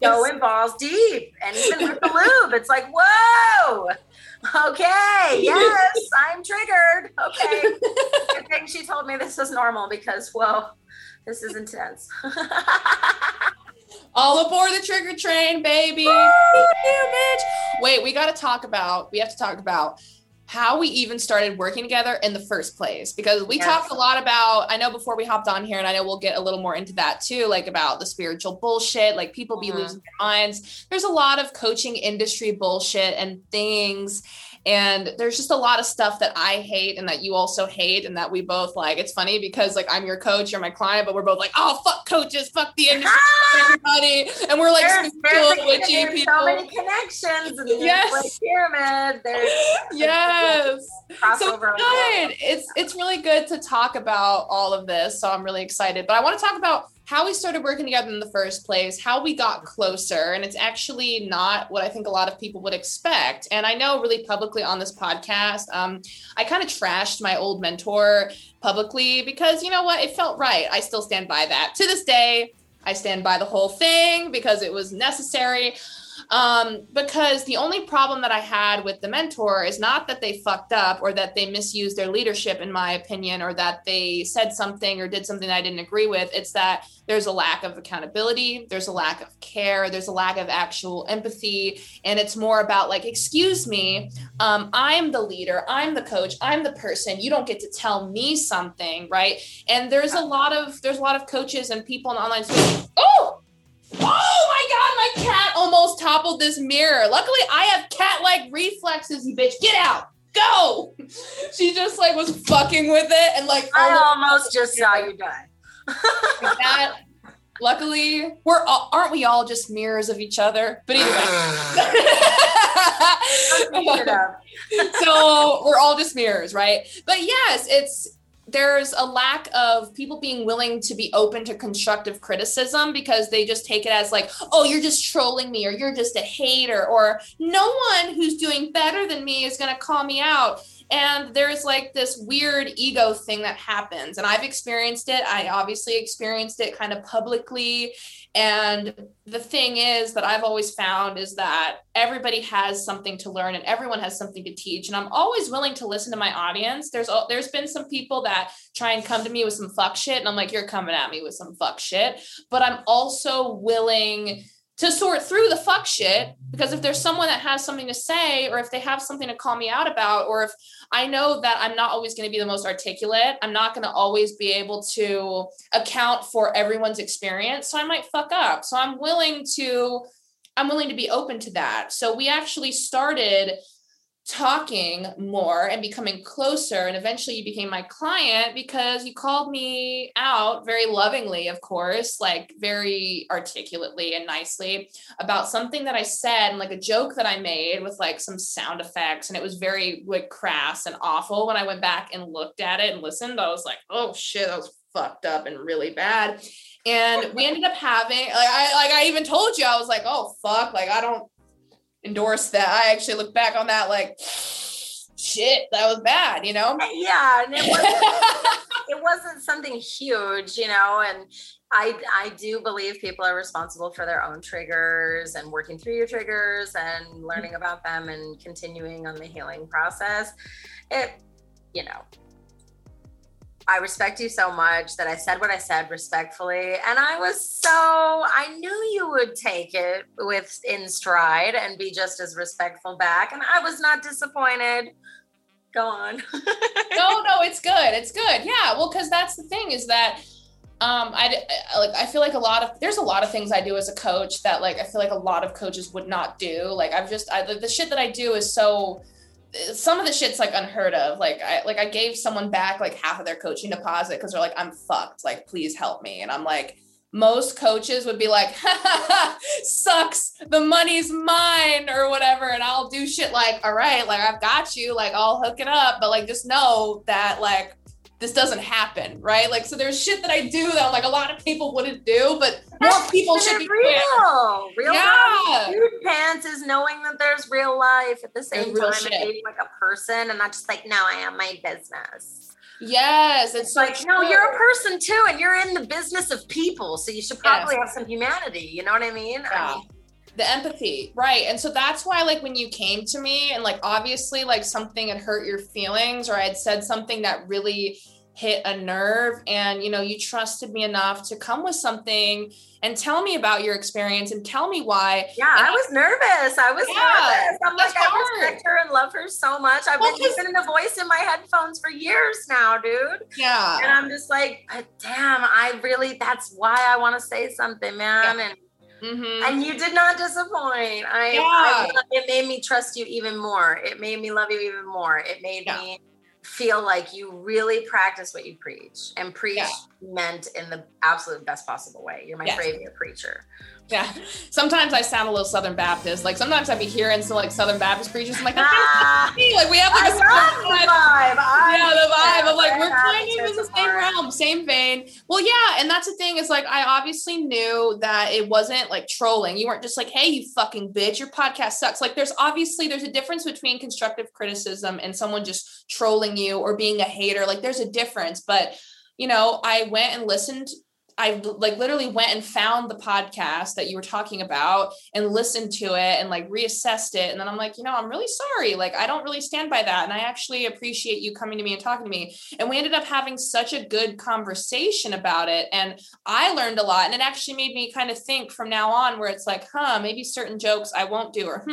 Going balls deep and even with the lube, it's like, whoa, okay, yes, I'm triggered. Okay. Good thing she told me this was normal because, whoa, this is intense. All aboard the trigger train, baby. Woo, bitch. Wait, we have to talk about how we even started working together in the first place, because we talked a lot about, I know before we hopped on here, and I know we'll get a little more into that too, like about the spiritual bullshit, like people be losing their minds. There's a lot of coaching industry bullshit and things. And there's just a lot of stuff that I hate and that you also hate and that we both like. It's funny because like I'm your coach, you're my client, but we're both like, oh, fuck coaches, fuck the industry, everybody. And we're like, spiritual witchy people. So many connections. And yes. Pyramid. There's yes. So good. It's really good to talk about all of this. So I'm really excited, but I want to talk about how we started working together in the first place, how we got closer. And it's actually not what I think a lot of people would expect. And I know really publicly on this podcast, I kind of trashed my old mentor publicly because you know what? It felt right. I still stand by that. To this day, I stand by the whole thing because it was necessary. Because the only problem that I had with the mentor is not that they fucked up or that they misused their leadership, in my opinion, or that they said something or did something that I didn't agree with. It's that there's a lack of accountability. There's a lack of care. There's a lack of actual empathy. And it's more about like, excuse me, I'm the leader. I'm the coach. I'm the person. You don't get to tell me something. Right. And there's a lot of coaches and people in online space. Oh my God, my cat almost toppled this mirror. Luckily, I have cat-like reflexes, you bitch. Get out. Go. She just like was fucking with it. And like, I almost just saw you die. Like that. Luckily, aren't we all just mirrors of each other? But anyway. So we're all just mirrors, right? But yes, there's a lack of people being willing to be open to constructive criticism because they just take it as like, oh, you're just trolling me, or you're just a hater, or no one who's doing better than me is going to call me out. And there's like this weird ego thing that happens. And I've experienced it. I obviously experienced it kind of publicly. And the thing is that I've always found is that everybody has something to learn and everyone has something to teach. And I'm always willing to listen to my audience. There's been some people that try and come to me with some fuck shit. And I'm like, you're coming at me with some fuck shit. But I'm also willing to sort through the fuck shit, because if there's someone that has something to say, or if they have something to call me out about, or if I know that I'm not always going to be the most articulate, I'm not going to always be able to account for everyone's experience. So I might fuck up. So I'm willing to be open to that. So we actually started talking more and becoming closer. And eventually you became my client because you called me out very lovingly, of course, like very articulately and nicely about something that I said, and like a joke that I made with like some sound effects. And it was very like crass and awful. When I went back and looked at it and listened, I was like, oh shit, that was fucked up and really bad. And we ended up having, I even told you, I was like, oh fuck, like I don't endorse that. I actually look back on that like, shit, that was bad, you know? Yeah, and it wasn't something huge, you know, and I do believe people are responsible for their own triggers and working through your triggers and learning about them and continuing on the healing process. It, you know, I respect you so much that I said what I said respectfully. And I knew you would take it in stride and be just as respectful back. And I was not disappointed. Go on. No, it's good. It's good. Yeah. Well, cause that's the thing is that, I feel like there's a lot of things I do as a coach that like, I feel like a lot of coaches would not do. Like the shit that I do is so, some of the shit's like unheard of. I gave someone back like half of their coaching deposit because they're like, I'm fucked, like please help me. And I'm like, most coaches would be like, ha, ha, ha, sucks, the money's mine or whatever. And I'll do shit like, all right, like I've got you, like I'll hook it up, but like just know that like this doesn't happen, right? Like so there's shit that I do that I'm like a lot of people wouldn't do, but more people should be real. Yeah. Life. Dude, pants is knowing that there's real life at the same time shit. And being like a person and not just like, no, I am my business. Yes, it's so like true. No, you're a person too, and you're in the business of people, so you should probably have some humanity. You know what I mean? Yeah. The empathy, right? And so that's why, like, when you came to me and like obviously like something had hurt your feelings, or I had said something that really hit a nerve, and you know, you trusted me enough to come with something and tell me about your experience and tell me why. Yeah, and I was nervous. I was nervous. I'm like, I respect her and love her so much. I've been listening to voice in my headphones for years now, dude. Yeah. And I'm just like, damn, that's why I want to say something, man. Yeah. Mm-hmm. And you did not disappoint. It made me trust you even more. It made me love you even more. It made me feel like you really practice what you preach, and preach meant in the absolute best possible way. You're my favorite preacher. Yeah. Sometimes I sound a little Southern Baptist. Like sometimes I'd be hearing some like Southern Baptist preachers. I'm like, like we have like a vibe. The vibe. I'm like, we're kind of in the same realm, same vein. Well, yeah. And that's the thing is like, I obviously knew that it wasn't like trolling. You weren't just like, hey, you fucking bitch, your podcast sucks. Like there's a difference between constructive criticism and someone just trolling you or being a hater. Like there's a difference, but you know, I went and listened I like literally went and found the podcast that you were talking about and listened to it and like reassessed it. And then I'm like, you know, I'm really sorry. Like, I don't really stand by that. And I actually appreciate you coming to me and talking to me. And we ended up having such a good conversation about it. And I learned a lot, and it actually made me kind of think from now on, where it's like, maybe certain jokes I won't do, or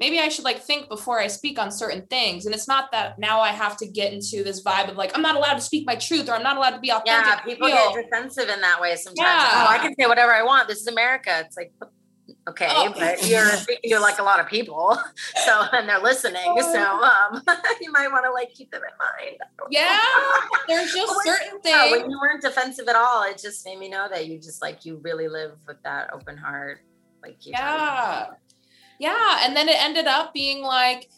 maybe I should like think before I speak on certain things. And it's not that now I have to get into this vibe of like, I'm not allowed to speak my truth, or I'm not allowed to be authentic. Yeah, people get defensive in that way sometimes. Yeah. Oh, I can say whatever I want. This is America. It's like, okay, but you're speaking to like a lot of people, so, and they're listening. So you might want to like keep them in mind. Yeah, there's just certain things. Yeah, when you weren't defensive at all, it just made me know that you just like, you really live with that open heart. Like, yeah. And then it ended up being like,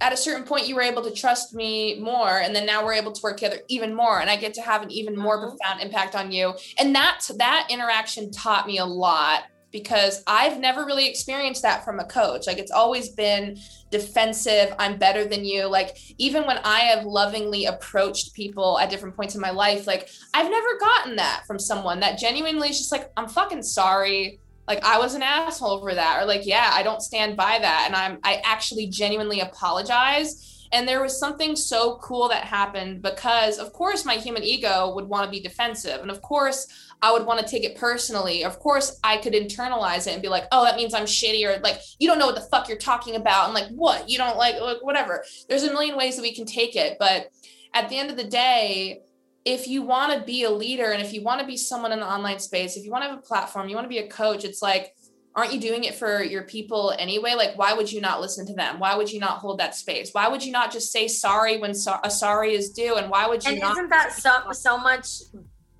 at a certain point, you were able to trust me more. And then now we're able to work together even more. And I get to have an even more profound impact on you. And that interaction taught me a lot, because I've never really experienced that from a coach. Like, it's always been defensive. I'm better than you. Like, even when I have lovingly approached people at different points in my life, like, I've never gotten that from someone that genuinely is just like, I'm fucking sorry. Like, I was an asshole over that, or like, yeah, I don't stand by that. And I actually genuinely apologize. And there was something so cool that happened, because of course my human ego would want to be defensive. And of course I would want to take it personally. Of course I could internalize it and be like, oh, that means I'm shitty, or like, you don't know what the fuck you're talking about. And like, what? You don't like whatever. There's a million ways that we can take it. But at the end of the day, if you want to be a leader, and if you want to be someone in the online space, if you want to have a platform, you want to be a coach, it's like, aren't you doing it for your people anyway? Like, why would you not listen to them? Why would you not hold that space? Why would you not just say sorry when a sorry is due? And why would you not? And isn't that so much,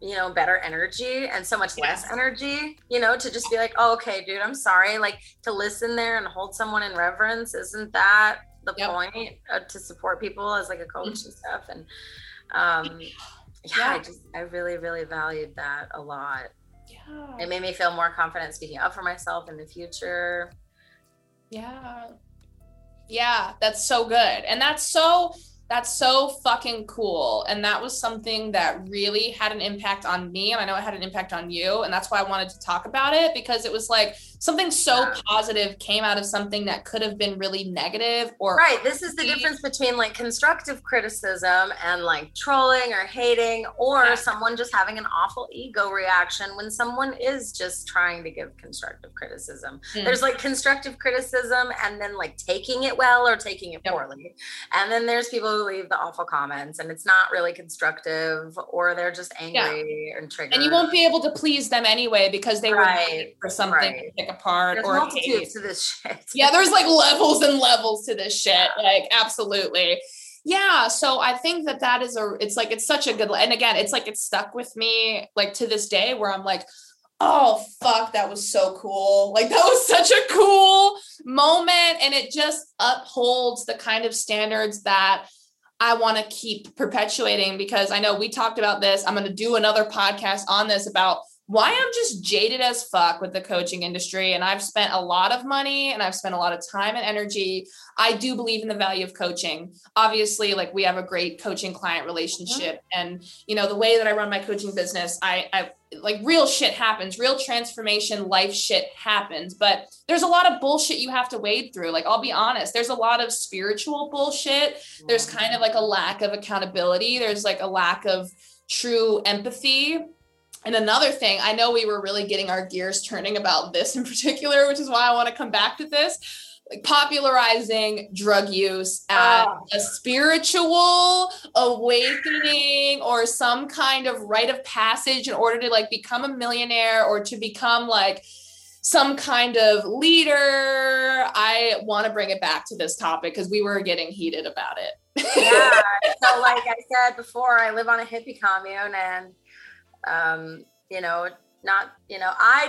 you know, better energy, and so much less energy, you know, to just be like, oh, okay, dude, I'm sorry. Like, to listen there and hold someone in reverence. Isn't that the point to support people as like a coach and stuff? And, yeah, I really, really valued that a lot. Yeah. It made me feel more confident speaking up for myself in the future. Yeah. Yeah. That's so good. And that's so fucking cool. And that was something that really had an impact on me. And I know it had an impact on you. And that's why I wanted to talk about it, because it was like something so positive came out of something that could have been really negative or. Right. This is the difference between like constructive criticism and like trolling or hating, or someone just having an awful ego reaction when someone is just trying to give constructive criticism. There's like constructive criticism and then like taking it well or taking it poorly. And then there's people who leave the awful comments and it's not really constructive, or they're just angry and triggered. And you won't be able to please them anyway, because they were made for something to pick apart. There's multitudes to this shit. Yeah, there's like levels and levels to this shit. Yeah. Like, absolutely. Yeah. So I think that is it's like, it's such a good, and again, it's like, it's stuck with me like to this day, where I'm like, oh fuck, that was so cool. Like, that was such a cool moment. And it just upholds the kind of standards that I want to keep perpetuating, because I know we talked about this. I'm going to do another podcast on this about why I'm just jaded as fuck with the coaching industry. And I've spent a lot of money and I've spent a lot of time and energy. I do believe in the value of coaching. Obviously, like, we have a great coaching client relationship and, you know, the way that I run my coaching business, I like, real shit happens, real transformation, life shit happens, but there's a lot of bullshit you have to wade through. Like, I'll be honest, there's a lot of spiritual bullshit. There's kind of like a lack of accountability. There's like a lack of true empathy. And another thing, I know we were really getting our gears turning about this in particular, which is why I want to come back to this, like popularizing drug use as a spiritual awakening or some kind of rite of passage in order to like become a millionaire or to become like some kind of leader. I want to bring it back to this topic because we were getting heated about it. So like I said before, I live on a hippie commune, and I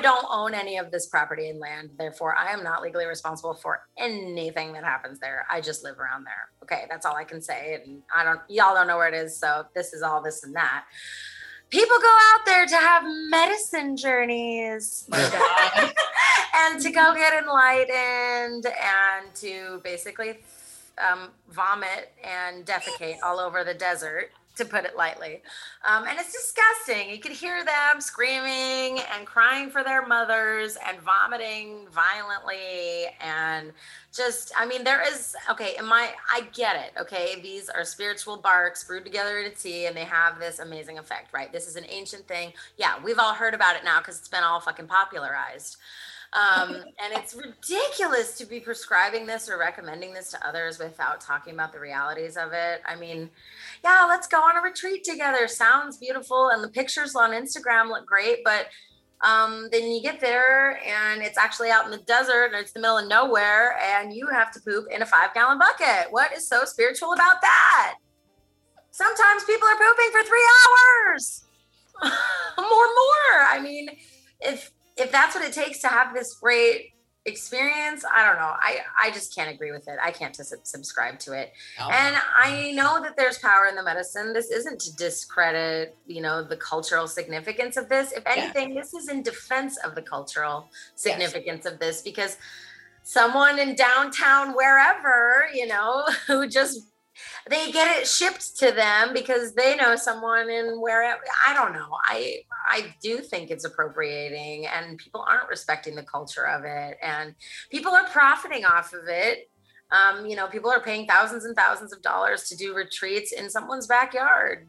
don't own any of this property and land. Therefore, I am not legally responsible for anything that happens there. I just live around there. Okay. That's all I can say. And y'all don't know where it is. So this is all this and that. People go out there to have medicine journeys and to go get enlightened and to basically vomit and defecate all over the desert, to put it lightly. And it's disgusting. You could hear them screaming and crying for their mothers and vomiting violently. And just, I mean, there is, okay, I get it. Okay. These are spiritual barks brewed together in a tea, and they have this amazing effect, right? This is an ancient thing. Yeah. We've all heard about it now because it's been all fucking popularized. And it's ridiculous to be prescribing this or recommending this to others without talking about the realities of it. I mean, yeah, let's go on a retreat together. Sounds beautiful. And the pictures on Instagram look great, but then you get there and it's actually out in the desert and it's the middle of nowhere and you have to poop in a 5-gallon bucket. What is so spiritual about that? Sometimes people are pooping for 3 hours more. I mean, if that's what it takes to have this great experience, I don't know. I just can't agree with it. I can't subscribe to it. Oh. And I know that there's power in the medicine. This isn't to discredit, the cultural significance of this. If anything, This is in defense of the cultural significance of this, because someone in downtown, wherever, who just, they get it shipped to them because they know someone in wherever. I don't know. I do think it's appropriating, and people aren't respecting the culture of it, and people are profiting off of it. People are paying thousands and thousands of dollars to do retreats in someone's backyard,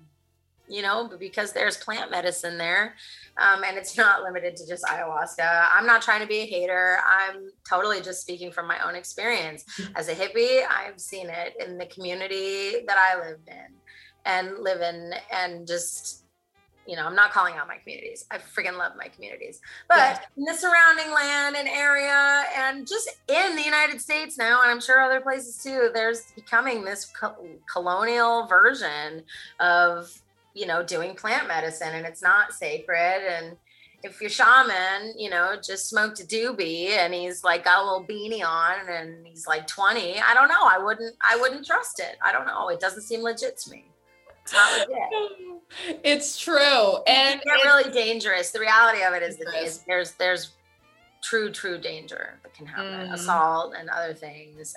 because there's plant medicine there. And it's not limited to just ayahuasca. I'm not trying to be a hater. I'm totally just speaking from my own experience. As a hippie, I've seen it in the community that I lived in and live in, and just, I'm not calling out my communities. I freaking love my communities, but in the surrounding land and area, and just in the United States now, and I'm sure other places too, there's becoming this colonial version of, doing plant medicine, and it's not sacred. And if your shaman, just smoked a doobie and he's like got a little beanie on and he's like 20, I don't know. I wouldn't trust it. I don't know. It doesn't seem legit to me. It's not legit. It's true. And it's really dangerous. The reality of it is that there's true danger that can happen. Mm. Assault and other things.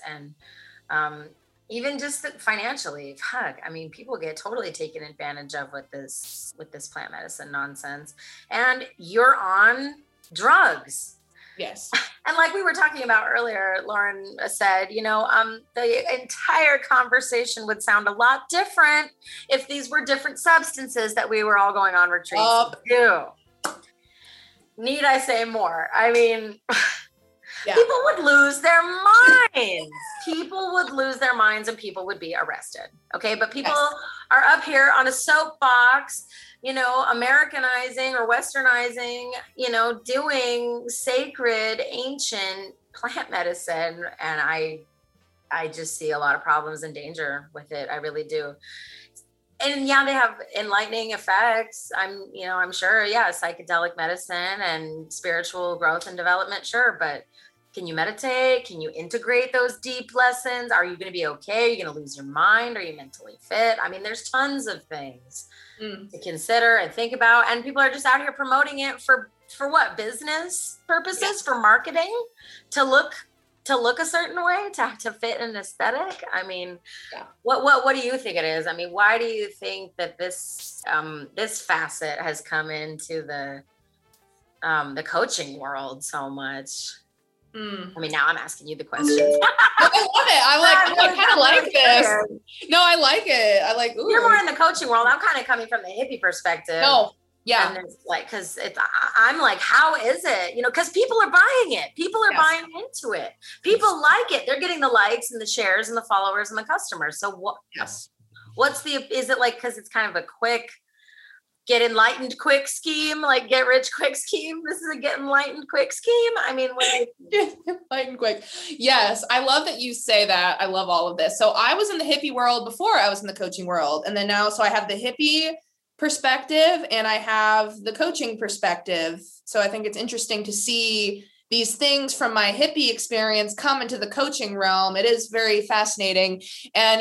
And, even just financially, fuck. I mean, people get totally taken advantage of with this plant medicine nonsense, and you're on drugs. Yes. And like we were talking about earlier, Lauren said, the entire conversation would sound a lot different if these were different substances that we were all going on retreats to. Need I say more? I mean. Yeah. People would lose their minds. People would lose their minds, and people would be arrested. Okay. But people are up here on a soapbox, Americanizing or Westernizing, doing sacred ancient plant medicine. And I just see a lot of problems and danger with it. I really do. And yeah, they have enlightening effects. I'm sure. Yeah. Psychedelic medicine and spiritual growth and development. Sure. But can you meditate? Can you integrate those deep lessons? Are you going to be okay? Are you going to lose your mind? Are you mentally fit? I mean, there's tons of things to consider and think about. And people are just out here promoting it for what? Business purposes, for marketing, to look a certain way, to fit an aesthetic. I mean, what do you think it is? I mean, why do you think that this this facet has come into the coaching world so much? I mean, now I'm asking you the questions. I love it. I kind of like this. No, I like it. Ooh. You're more in the coaching world. I'm kind of coming from the hippie perspective. No. Yeah. And it's like, cause it's, I'm like, how is it? Cause people are buying it. People are buying into it. People like it. They're getting the likes and the shares and the followers and the customers. So what, is it like, cause it's kind of a quick, get enlightened quick scheme, like get rich quick scheme. This is a get enlightened quick scheme. I mean, enlightened quick. Yes. I love that you say that. I love all of this. So I was in the hippie world before I was in the coaching world. And then now, so I have the hippie perspective and I have the coaching perspective. So I think it's interesting to see these things from my hippie experience come into the coaching realm. It is very fascinating. And,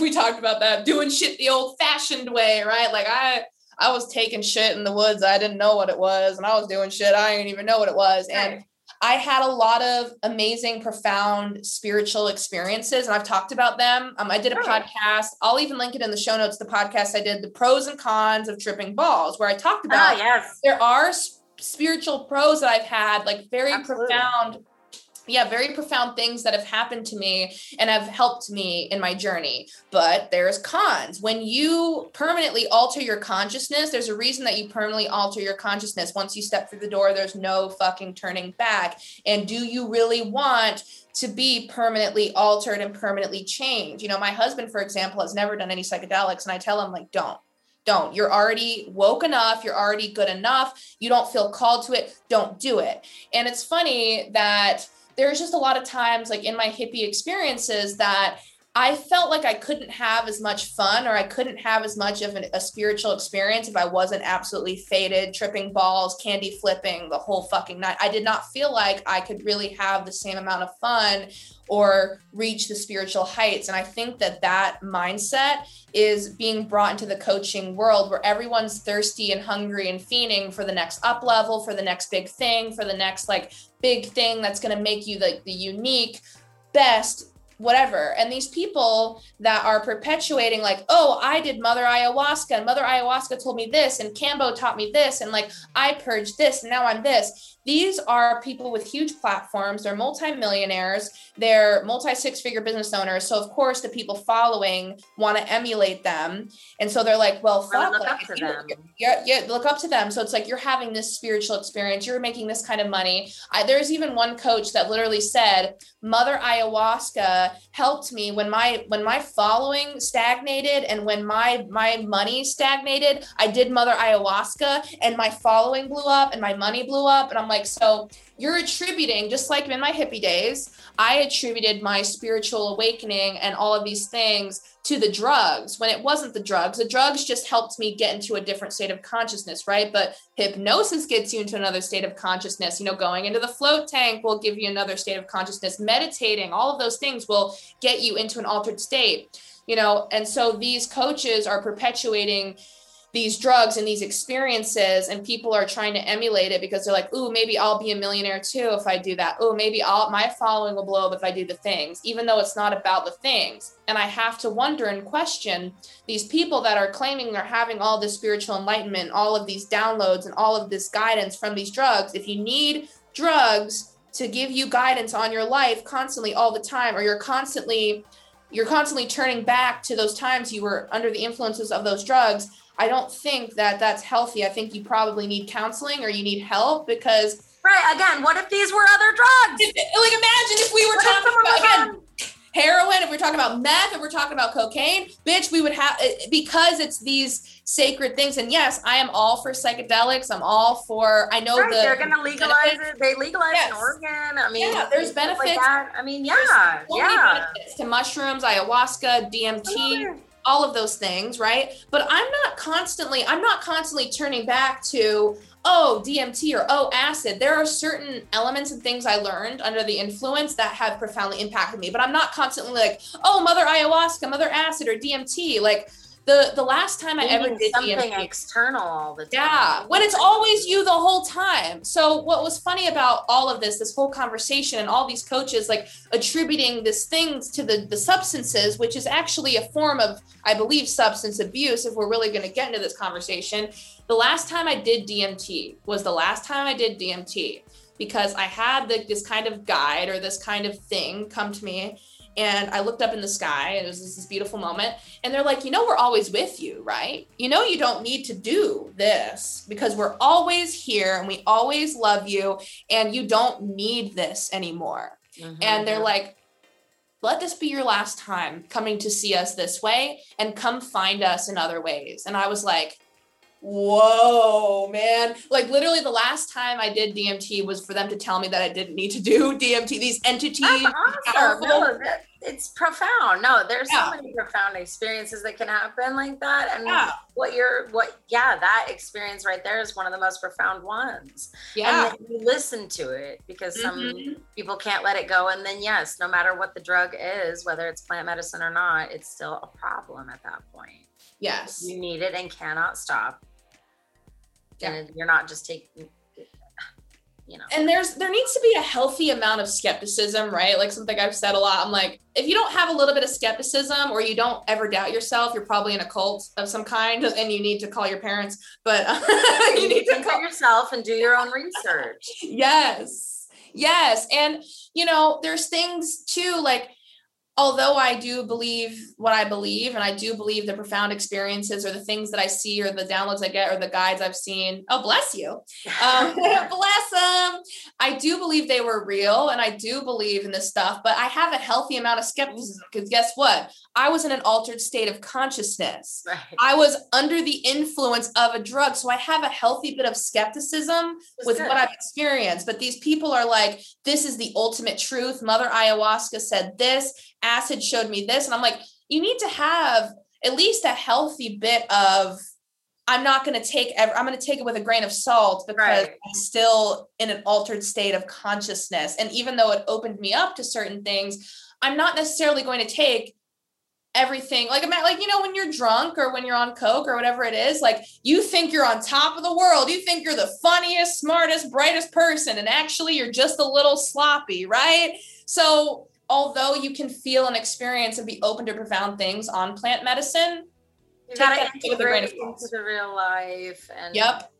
we talked about that, doing shit the old fashioned way, right? Like I was taking shit in the woods. I didn't know what it was. And I was doing shit I didn't even know what it was. And I had a lot of amazing, profound spiritual experiences, and I've talked about them. I did a podcast. I'll even link it in the show notes. The podcast I did, the pros and cons of tripping balls, where I talked about there are spiritual pros that I've had, like very profound, very profound things that have happened to me and have helped me in my journey. But there's cons. When you permanently alter your consciousness, there's a reason that you permanently alter your consciousness. Once you step through the door, there's no fucking turning back. And do you really want to be permanently altered and permanently changed? You know, my husband, for example, has never done any psychedelics. And I tell him, like, don't. You're already woke enough. You're already good enough. You don't feel called to it. Don't do it. And it's funny that there's just a lot of times, like in my hippie experiences, that I felt like I couldn't have as much fun, or I couldn't have as much of a spiritual experience if I wasn't absolutely faded, tripping balls, candy flipping the whole fucking night. I did not feel like I could really have the same amount of fun or reach the spiritual heights. And I think that that mindset is being brought into the coaching world, where everyone's thirsty and hungry and fiending for the next up level, for the next big thing, for the next like big thing that's going to make you like the unique, best, whatever. And these people that are perpetuating like, oh, I did Mother Ayahuasca, and Mother Ayahuasca told me this, and Cambo taught me this, and like I purged this, and now I'm this. These are people with huge platforms. They're multimillionaires. They're multi six-figure business owners. So of course the people following want to emulate them. And so they're like, well, fuck, look up to them. Yeah, look up to them. So it's like, you're having this spiritual experience. You're making this kind of money. There's even one coach that literally said, Mother Ayahuasca helped me when my following stagnated, and when my money stagnated, I did Mother Ayahuasca and my following blew up and my money blew up. And I'm like, so you're attributing, just like in my hippie days, I attributed my spiritual awakening and all of these things to the drugs, when it wasn't the drugs. The drugs just helped me get into a different state of consciousness, right? But hypnosis gets you into another state of consciousness. You know, going into the float tank will give you another state of consciousness. Meditating, all of those things will get you into an altered state, you know? And so these coaches are perpetuating these drugs and these experiences, and people are trying to emulate it because they're like, ooh, maybe I'll be a millionaire too if I do that. Oh, maybe my following will blow up if I do the things, even though it's not about the things. And I have to wonder and question these people that are claiming they're having all this spiritual enlightenment, all of these downloads and all of this guidance from these drugs. If you need drugs to give you guidance on your life constantly all the time, or you're constantly turning back to those times you were under the influences of those drugs, I don't think that that's healthy. I think you probably need counseling, or you need help, because again, what if these were other drugs? Like, imagine if we were talking about heroin, if we're talking about meth, if we're talking about cocaine, bitch, we would have, because it's these sacred things. And yes, I am all for psychedelics. I'm all for, I know they're going to legalize benefits. They legalize in Oregon. I mean, there's benefits. Like that. I mean, there's so many benefits to mushrooms, ayahuasca, DMT. All of those things, right? But I'm not constantly turning back to, oh, DMT or, oh, acid. There are certain elements and things I learned under the influence that have profoundly impacted me, but I'm not constantly like, oh, Mother Ayahuasca, Mother Acid, or DMT. Like the last time I ever did something DMT, external all the time. Yeah, when it's always you the whole time. So what was funny about all of this whole conversation and all these coaches like attributing these things to the substances, which is actually a form of, I believe, substance abuse, if we're really going to get into this conversation. The last time I did DMT was the last time I did DMT, because I had this kind of guide or this kind of thing come to me. And I looked up in the sky, and it was this beautiful moment. And they're like, you know, we're always with you, right? You know, you don't need to do this because we're always here and we always love you, and you don't need this anymore. Mm-hmm. And they're like, let this be your last time coming to see us this way, and come find us in other ways. And I was like, whoa, man. Like, literally the last time I did DMT was for them to tell me that I didn't need to do DMT. These entities. That's awesome. No, it's profound. No, there's so many profound experiences that can happen like that. And that experience right there is one of the most profound ones. Yeah. And you listen to it, because some people can't let it go. And then yes, no matter what the drug is, whether it's plant medicine or not, it's still a problem at that point. Yes. You need it and cannot stop. Yeah. And you're not just taking, you know. And there needs to be a healthy amount of skepticism, right? Like something I've said a lot. I'm like, if you don't have a little bit of skepticism or you don't ever doubt yourself, you're probably in a cult of some kind and you need to call your parents, but you need to call yourself and do your own research. Yes. And, you know, there's things too, like, although I do believe what I believe, and I do believe the profound experiences or the things that I see or the downloads I get or the guides I've seen. Oh, bless you. Bless them. I do believe they were real and I do believe in this stuff, but I have a healthy amount of skepticism because guess what? I was in an altered state of consciousness. Right. I was under the influence of a drug. So I have a healthy bit of skepticism with what I've experienced. But these people are like, this is the ultimate truth. Mother Ayahuasca said this. Acid showed me this. And I'm like, you need to have at least a healthy bit of, I'm going to take it with a grain of salt because I'm still in an altered state of consciousness. And even though it opened me up to certain things, I'm not necessarily going to take everything. Like, you know, when you're drunk or when you're on coke or whatever it is, like you think you're on top of the world. You think you're the funniest, smartest, brightest person. And actually you're just a little sloppy. Right. So although you can feel and experience and be open to profound things on plant medicine, you gotta integrate with a grain of salt into the real life. And yep.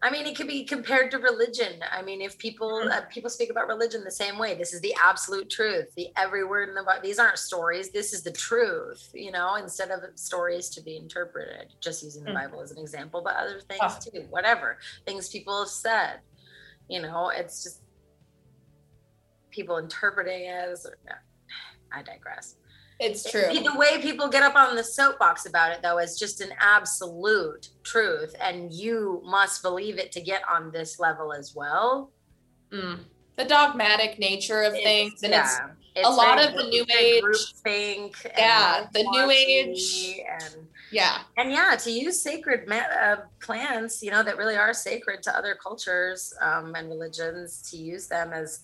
I mean, it could be compared to religion. I mean, if people speak about religion the same way, this is the absolute truth. The every word in the Bible. These aren't stories. This is the truth, you know, instead of stories to be interpreted, just using the Bible as an example, but other things too, whatever things people have said, you know, it's just, people interpreting as, I digress. It's true. The way people get up on the soapbox about it though, is just an absolute truth. And you must believe it to get on this level as well. The dogmatic nature of things. And it's a lot of the new age groupthink. Yeah. The new age. And to use sacred plants, you know, that really are sacred to other cultures and religions, to use them as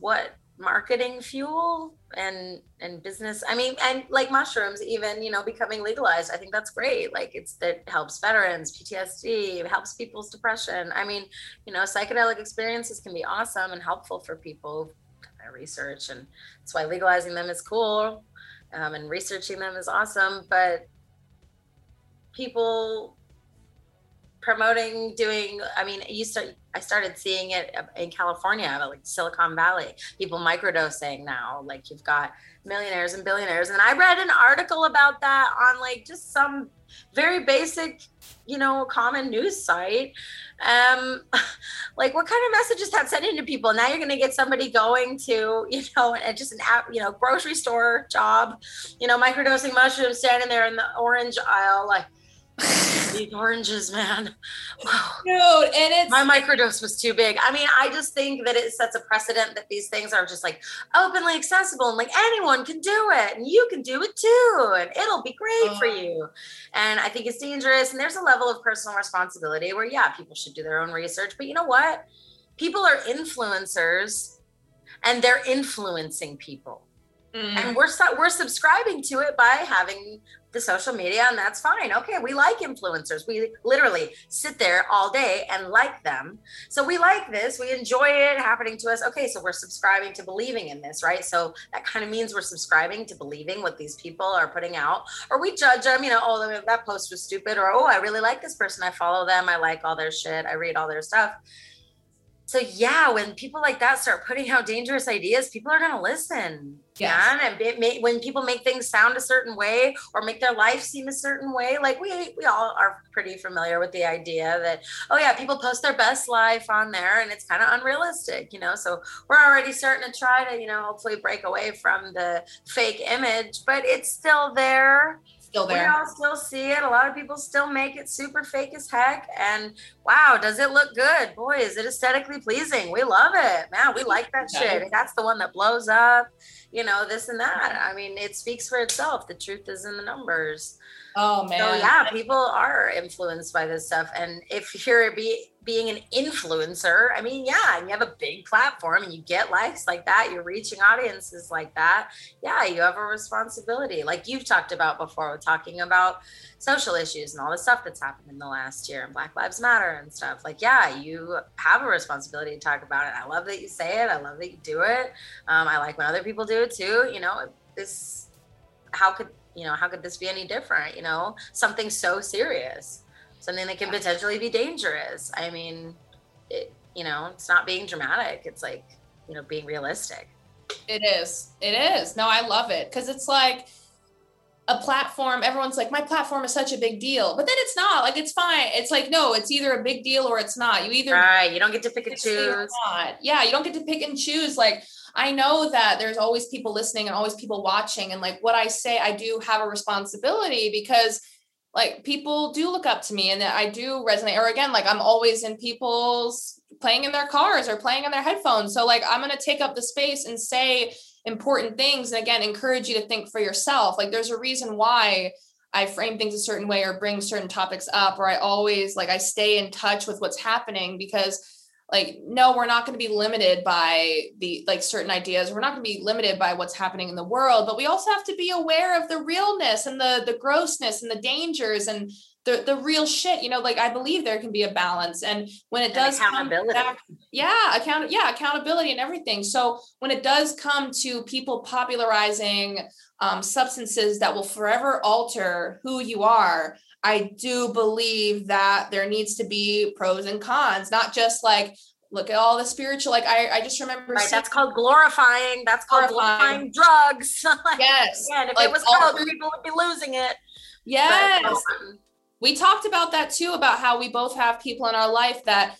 what marketing fuel and business. I mean, and like mushrooms, even, you know, becoming legalized, I think that's great. Like it helps veterans, PTSD, it helps people's depression. I mean, you know, psychedelic experiences can be awesome and helpful for people who've done their research. And that's why legalizing them is cool and researching them is awesome, but people I started seeing it in California, like Silicon Valley, people microdosing now, like you've got millionaires and billionaires. And I read an article about that on like just some very basic, you know, common news site. Like what kind of message is that sending to people? Now you're going to get somebody going to, you know, and just an app, you know, grocery store job, you know, microdosing mushrooms, standing there in the orange aisle, like, these oranges, man. Wow. Dude, and my microdose was too big. I mean, I just think that it sets a precedent that these things are just like openly accessible and like anyone can do it and you can do it too and it'll be great for you. And I think it's dangerous. And there's a level of personal responsibility where, yeah, people should do their own research. But you know what? People are influencers and they're influencing people. And we're subscribing to it by having the social media, and that's fine. Okay, we like influencers. We literally sit there all day and like them. So we like this. We enjoy it happening to us. Okay, so we're subscribing to believing in this, right? So that kind of means we're subscribing to believing what these people are putting out, or we judge them, you know, oh, that post was stupid, or, oh, I really like this person. I follow them. I like all their shit. I read all their stuff. So yeah, when people like that start putting out dangerous ideas, people are going to listen. Yeah. And when people make things sound a certain way or make their life seem a certain way, like we all are pretty familiar with the idea that, oh yeah, people post their best life on there and it's kind of unrealistic, you know? So we're already starting to try to, you know, hopefully break away from the fake image, but it's still there. We all still see it. A lot of people still make it super fake as heck. And wow, does it look good? Boy, is it aesthetically pleasing? We love it. Man, we like that shit. That's the one that blows up, you know, this and that. I mean, it speaks for itself. The truth is in the numbers. Oh, man. So yeah, people are influenced by this stuff. And if you're being an influencer. I mean, yeah, and you have a big platform and you get likes like that. You're reaching audiences like that. Yeah, you have a responsibility. Like you've talked about before, talking about social issues and all the stuff that's happened in the last year and Black Lives Matter and stuff. Like, yeah, you have a responsibility to talk about it. I love that you say it. I love that you do it. I like when other people do it too. You know, this, how could this be any different? You know, something so serious. Something that can potentially be dangerous. I mean, it's not being dramatic. It's like, being realistic. It is. No, I love it. Cause it's like a platform. Everyone's like, my platform is such a big deal, but then it's not. Like, it's fine. It's like, no, it's either a big deal or it's not. You don't get to pick and choose. Yeah. You don't get to pick and choose. Like, I know that there's always people listening and always people watching. And like what I say, I do have a responsibility because like people do look up to me and I do resonate. Or again, like I'm always in people's playing in their cars or playing on their headphones. So like, I'm going to take up the space and say important things. And again, encourage you to think for yourself. Like there's a reason why I frame things a certain way or bring certain topics up, or I always like, I stay in touch with what's happening because like, no, we're not going to be limited by the like certain ideas. We're not going to be limited by what's happening in the world, but we also have to be aware of the realness and the grossness and the dangers and the real shit, like I believe there can be a balance. And when it does accountability. Accountability and everything. So when it does come to people popularizing substances that will forever alter who you are, I do believe that there needs to be pros and cons, not just like, look at all the spiritual, like I just remember. Right, that's called glorifying. That's called glorifying drugs. Like, yes. And if like, it was drugs, people would be losing it. Yes. But, we talked about that too, about how we both have people in our life that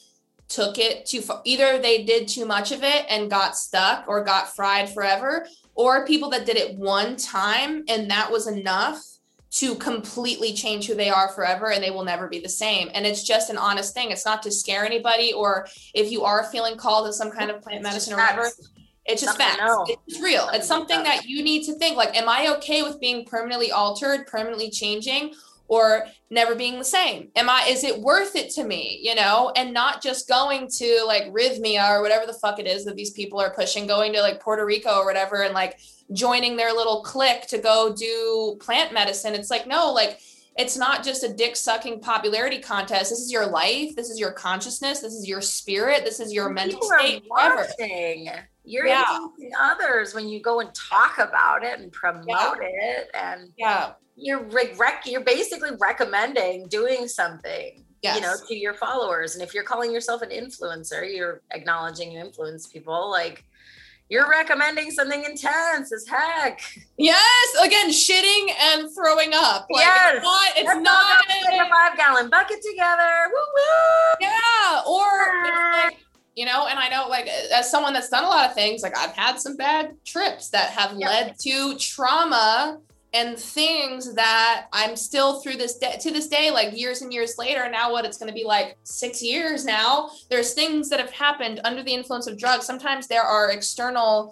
took it too far. Either they did too much of it and got stuck or got fried forever, or people that did it one time and that was enough to completely change who they are forever and they will never be the same. And it's just an honest thing. It's not to scare anybody, or if you are feeling called to some kind of plant medicine or whatever, it's just facts. It's real. It's something that you need to think like, am I okay with being permanently altered, permanently changing, or never being the same? Is it worth it to me, and not just going to like Rhythmia or whatever the fuck it is that these people are pushing, going to like Puerto Rico or whatever and like joining their little clique to go do plant medicine. It's like, no, like it's not just a dick sucking popularity contest. This is your life. This is your consciousness. This is your spirit. This is your mental state. You're influencing others when you go and talk about it and promote it. And you're basically recommending doing something, to your followers. And if you're calling yourself an influencer, you're acknowledging you influence people. Like, you're recommending something intense as heck. Yes. Again, shitting and throwing up. Like, yes. It's not a 5-gallon bucket together. Woo woo. Yeah. Or it's like, and I know like as someone that's done a lot of things, like I've had some bad trips that have led to trauma and things that I'm still through to this day, like years and years later, now what it's going to be like 6 years now, there's things that have happened under the influence of drugs. Sometimes there are external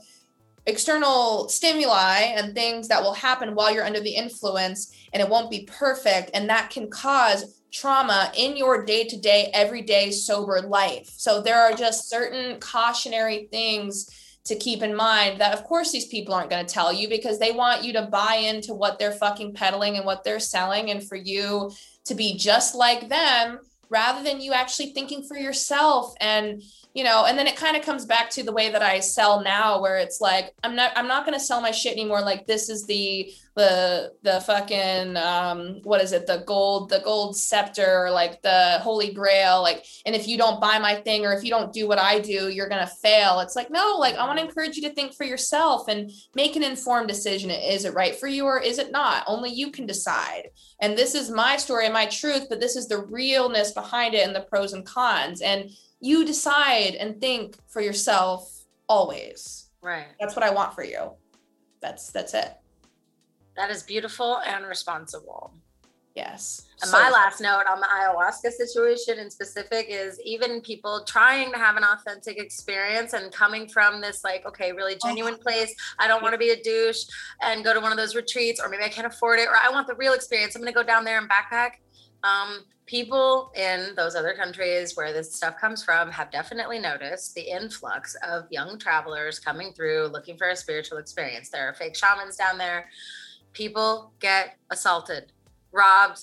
stimuli and things that will happen while you're under the influence and it won't be perfect. And that can cause trauma in your day-to-day, everyday sober life. So there are just certain cautionary things to keep in mind that of course these people aren't going to tell you because they want you to buy into what they're fucking peddling and what they're selling, and for you to be just like them rather than you actually thinking for yourself. And and then it kind of comes back to the way that I sell now, where it's like I'm not going to sell my shit anymore like this is the fucking the gold scepter, like the holy grail, like, and if you don't buy my thing or if you don't do what I do, you're gonna fail. It's like, no, like I want to encourage you to think for yourself and make an informed decision. Is it right for you or is it not? Only you can decide. And this is my story and my truth, but this is the realness behind it and the pros and cons, and you decide and think for yourself always. Right, that's what I want for you. That's it. That is beautiful and responsible. Yes. And my last note on the ayahuasca situation in specific is even people trying to have an authentic experience and coming from this like, okay, really genuine place. I don't want to be a douche and go to one of those retreats, or maybe I can't afford it, or I want the real experience. I'm going to go down there and backpack. People in those other countries where this stuff comes from have definitely noticed the influx of young travelers coming through looking for a spiritual experience. There are fake shamans down there. People get assaulted, robbed,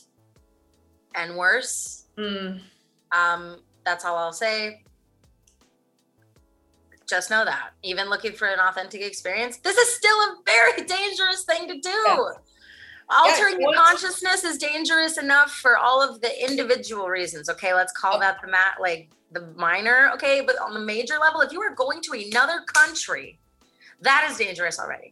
and worse. That's all I'll say. Just know that. Even looking for an authentic experience, this is still a very dangerous thing to do. Yes. Altering your consciousness is dangerous enough for all of the individual reasons. Okay, let's call that the minor. Okay, but on the major level, if you are going to another country, that is dangerous already.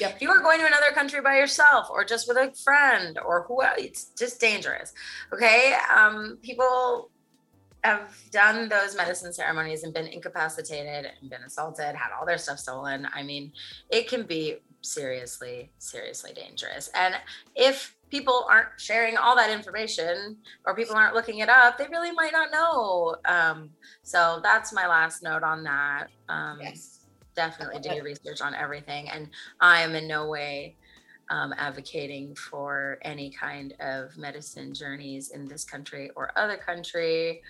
Yep. If you are going to another country by yourself or just with a friend or who else, it's just dangerous. Okay, people have done those medicine ceremonies and been incapacitated and been assaulted, had all their stuff stolen. I mean, it can be seriously dangerous. And if people aren't sharing all that information or people aren't looking it up, they really might not know. So that's my last note on that. Yes. Definitely do your research on everything. And I am in no way advocating for any kind of medicine journeys in this country or other country.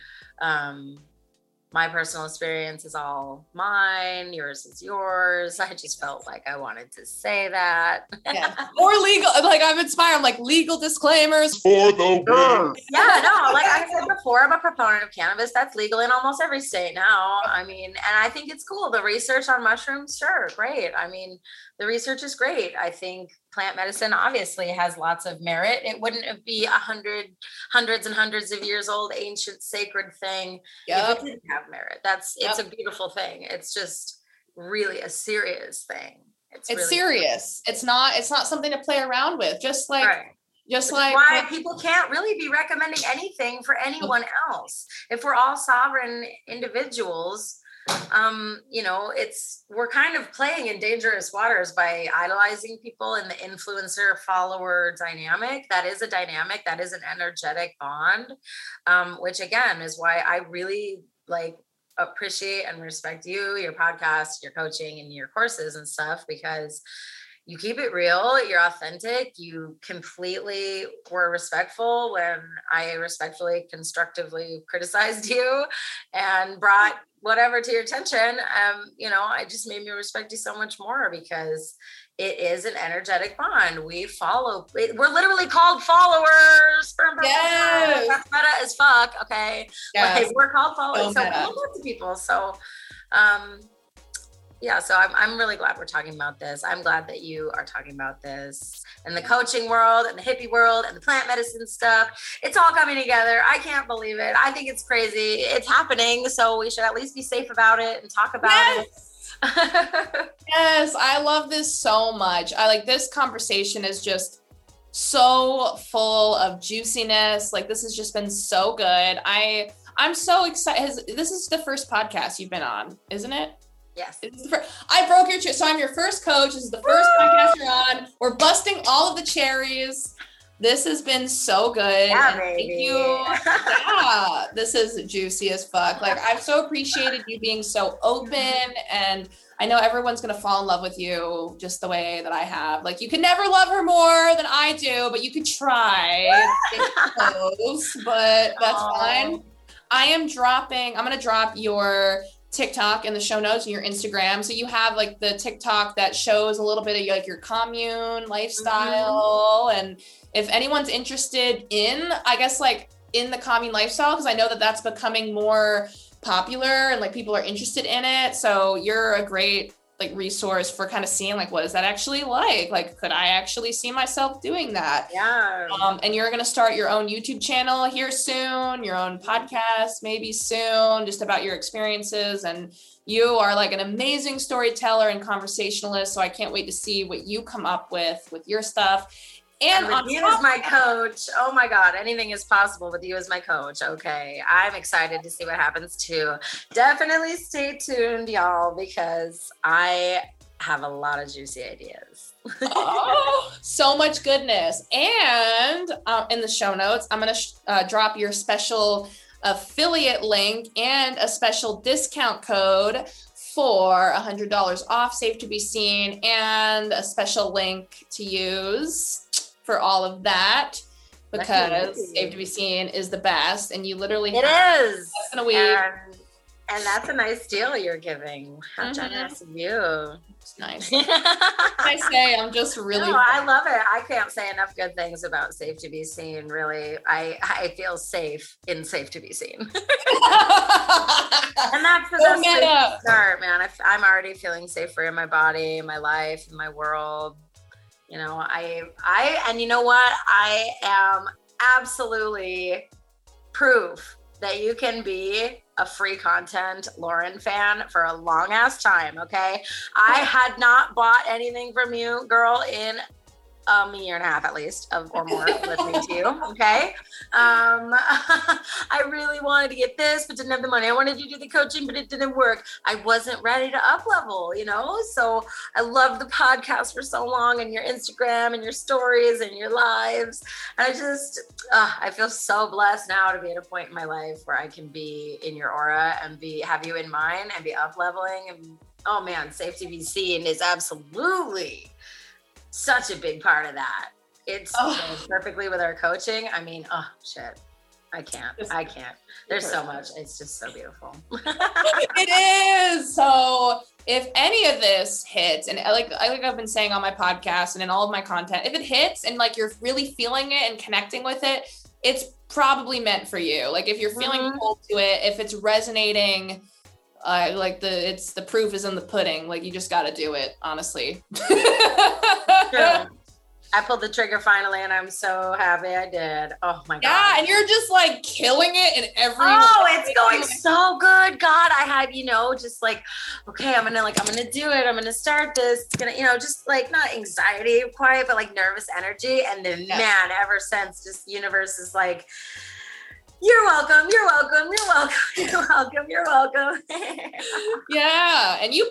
My personal experience is all mine. Yours is yours. I just felt like I wanted to say that. Yeah. More legal, like I'm inspired. I'm like legal disclaimers for the world. Yeah, no, like I said before, I'm a proponent of cannabis. That's legal in almost every state now. I mean, and I think it's cool. The research on mushrooms, sure, great. I mean, the research is great. I think plant medicine obviously has lots of merit. It wouldn't be hundreds and hundreds of years old, ancient, sacred thing. Yep. If it didn't have merit. It's a beautiful thing. It's just really a serious thing. It's really serious. Cool. It's not something to play around with. Just like, right. Just like why people can't really be recommending anything for anyone else. If we're all sovereign individuals, we're kind of playing in dangerous waters by idolizing people in the influencer follower dynamic. That is a dynamic, that is an energetic bond, which again is why I really appreciate and respect you, your podcast, your coaching, and your courses and stuff, because you keep it real, you're authentic, you completely were respectful when I respectfully, constructively criticized you and brought whatever to your attention. It just made me respect you so much more because it is an energetic bond. We're literally called followers. Yes. That's meta as fuck, okay? Yes. We're called followers, so we love lots of people, so... Yeah, so I'm really glad we're talking about this. I'm glad that you are talking about this. And the coaching world and the hippie world and the plant medicine stuff, it's all coming together. I can't believe it. I think it's crazy. It's happening, so we should at least be safe about it and talk about it. Yes, I love this so much. This conversation is just so full of juiciness. This has just been so good. I'm so excited. This is the first podcast you've been on, isn't it? Yes. I broke your chair. So I'm your first coach. This is the first podcast you're on. We're busting all of the cherries. This has been so good. Yeah, baby. Thank you. Yeah. This is juicy as fuck. I've so appreciated you being so open, and I know everyone's going to fall in love with you just the way that I have. You can never love her more than I do, but you could try. It's close, but that's fine. I'm going to drop your TikTok in the show notes and your Instagram. So you have the TikTok that shows a little bit of your commune lifestyle. Mm-hmm. And if anyone's interested in, in the commune lifestyle, because I know that that's becoming more popular and people are interested in it. So you're a great resource for kind of seeing what is that actually like could I actually see myself doing that? Yeah. And you're going to start your own YouTube channel here soon, your own podcast maybe soon, just about your experiences. And you are an amazing storyteller and conversationalist, so I can't wait to see what you come up with your stuff. And with you as my coach, oh my God, anything is possible with you as my coach. Okay. I'm excited to see what happens too. Definitely stay tuned, y'all, because I have a lot of juicy ideas. Oh, so much goodness. And in the show notes, I'm going to drop your special affiliate link and a special discount code for $100 off Safe to Be Seen, and a special link to use for all of that. because Safe to Be Seen is the best, and you literally have it less than a week. And that's a nice deal you're giving. How generous of you. It's nice. I say, I'm just really. No, I love it. I can't say enough good things about Safe to Be Seen. Really, I feel safe in Safe to Be Seen. And that's the best way to start, man. I'm already feeling safer in my body, my life, my world. You know, and you know what? I am absolutely proof that you can be a free content Lauren fan for a long ass time. Okay. I had not bought anything from you, girl, in a year and a half at least or more listening to you. Okay. I really wanted to get this, but didn't have the money. I wanted to do the coaching, but it didn't work. I wasn't ready to up level, you know? So I loved the podcast for so long, and your Instagram and your stories and your lives. And I just, I feel so blessed now to be at a point in my life where I can be in your aura and have you in mine and be up leveling. And oh man, Safe to Be Seen is absolutely such a big part of that. It's perfectly with our coaching. I mean, oh shit, I can't. There's so much. It's just so beautiful. It is. So if any of this hits, and like I've been saying on my podcast and in all of my content, if it hits and like you're really feeling it and connecting with it, it's probably meant for you. Like if you're feeling pulled to it, if it's resonating, the proof is in the pudding. Like you just got to do it, honestly. Sure. I pulled the trigger finally, and I'm so happy I did. Oh my God. Yeah, and you're just like killing it in every way. It's going so good. God, I had, you know, just like, okay, I'm gonna do it. I'm gonna start this. It's gonna, you know, just like not anxiety quiet, but like nervous energy. And then man, ever since, just universe is like, you're welcome. You're welcome. You're welcome. You're welcome. You're welcome. Yeah. And you're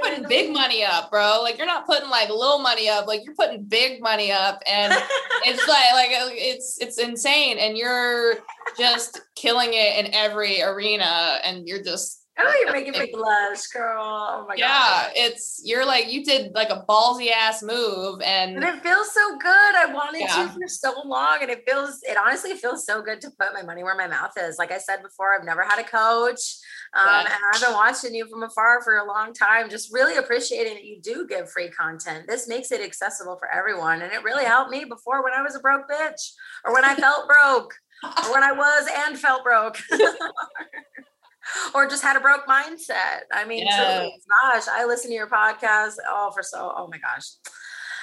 putting big money up, bro. Like you're not putting like little money up, like you're putting big money up, and it's like it's insane. And you're just killing it in every arena, and you're just, you're making me blush, girl. Oh my God. Yeah, you're like, you did like a ballsy ass move. And it feels so good. I wanted to for so long. And it honestly feels so good to put my money where my mouth is. Like I said before, I've never had a coach. And I've been watching you from afar for a long time, just really appreciating that you do give free content. This makes it accessible for everyone. And it really helped me before when I was a broke bitch, or when I felt broke, or when I was and felt broke. Or just had a broke mindset. I mean, gosh, I listen to your podcast. Oh my gosh.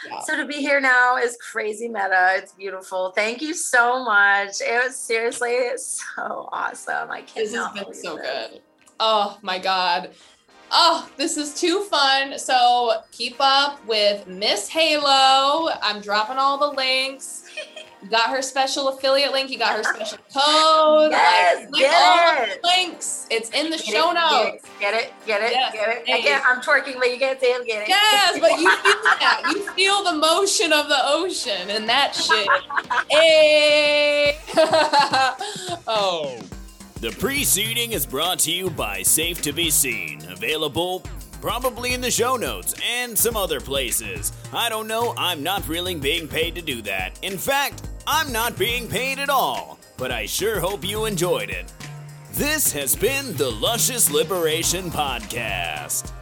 Yeah. So to be here now is crazy meta. It's beautiful. Thank you so much. It was seriously so awesome. I can't. This has been so good. Oh my God. Oh, this is too fun. So keep up with Miss Halo. I'm dropping all the links. You got her special affiliate link. You got her special code. Yes, get all the links. It's in the show notes. Get it. Again, I'm twerking, but you can't see him. Get it. Yes, but you feel that. You feel the motion of the ocean and that shit. Hey. The preceding is brought to you by Safe to Be Seen. Available probably in the show notes and some other places. I don't know, I'm not really being paid to do that. In fact, I'm not being paid at all, but I sure hope you enjoyed it. This has been the Luscious Liberation Podcast.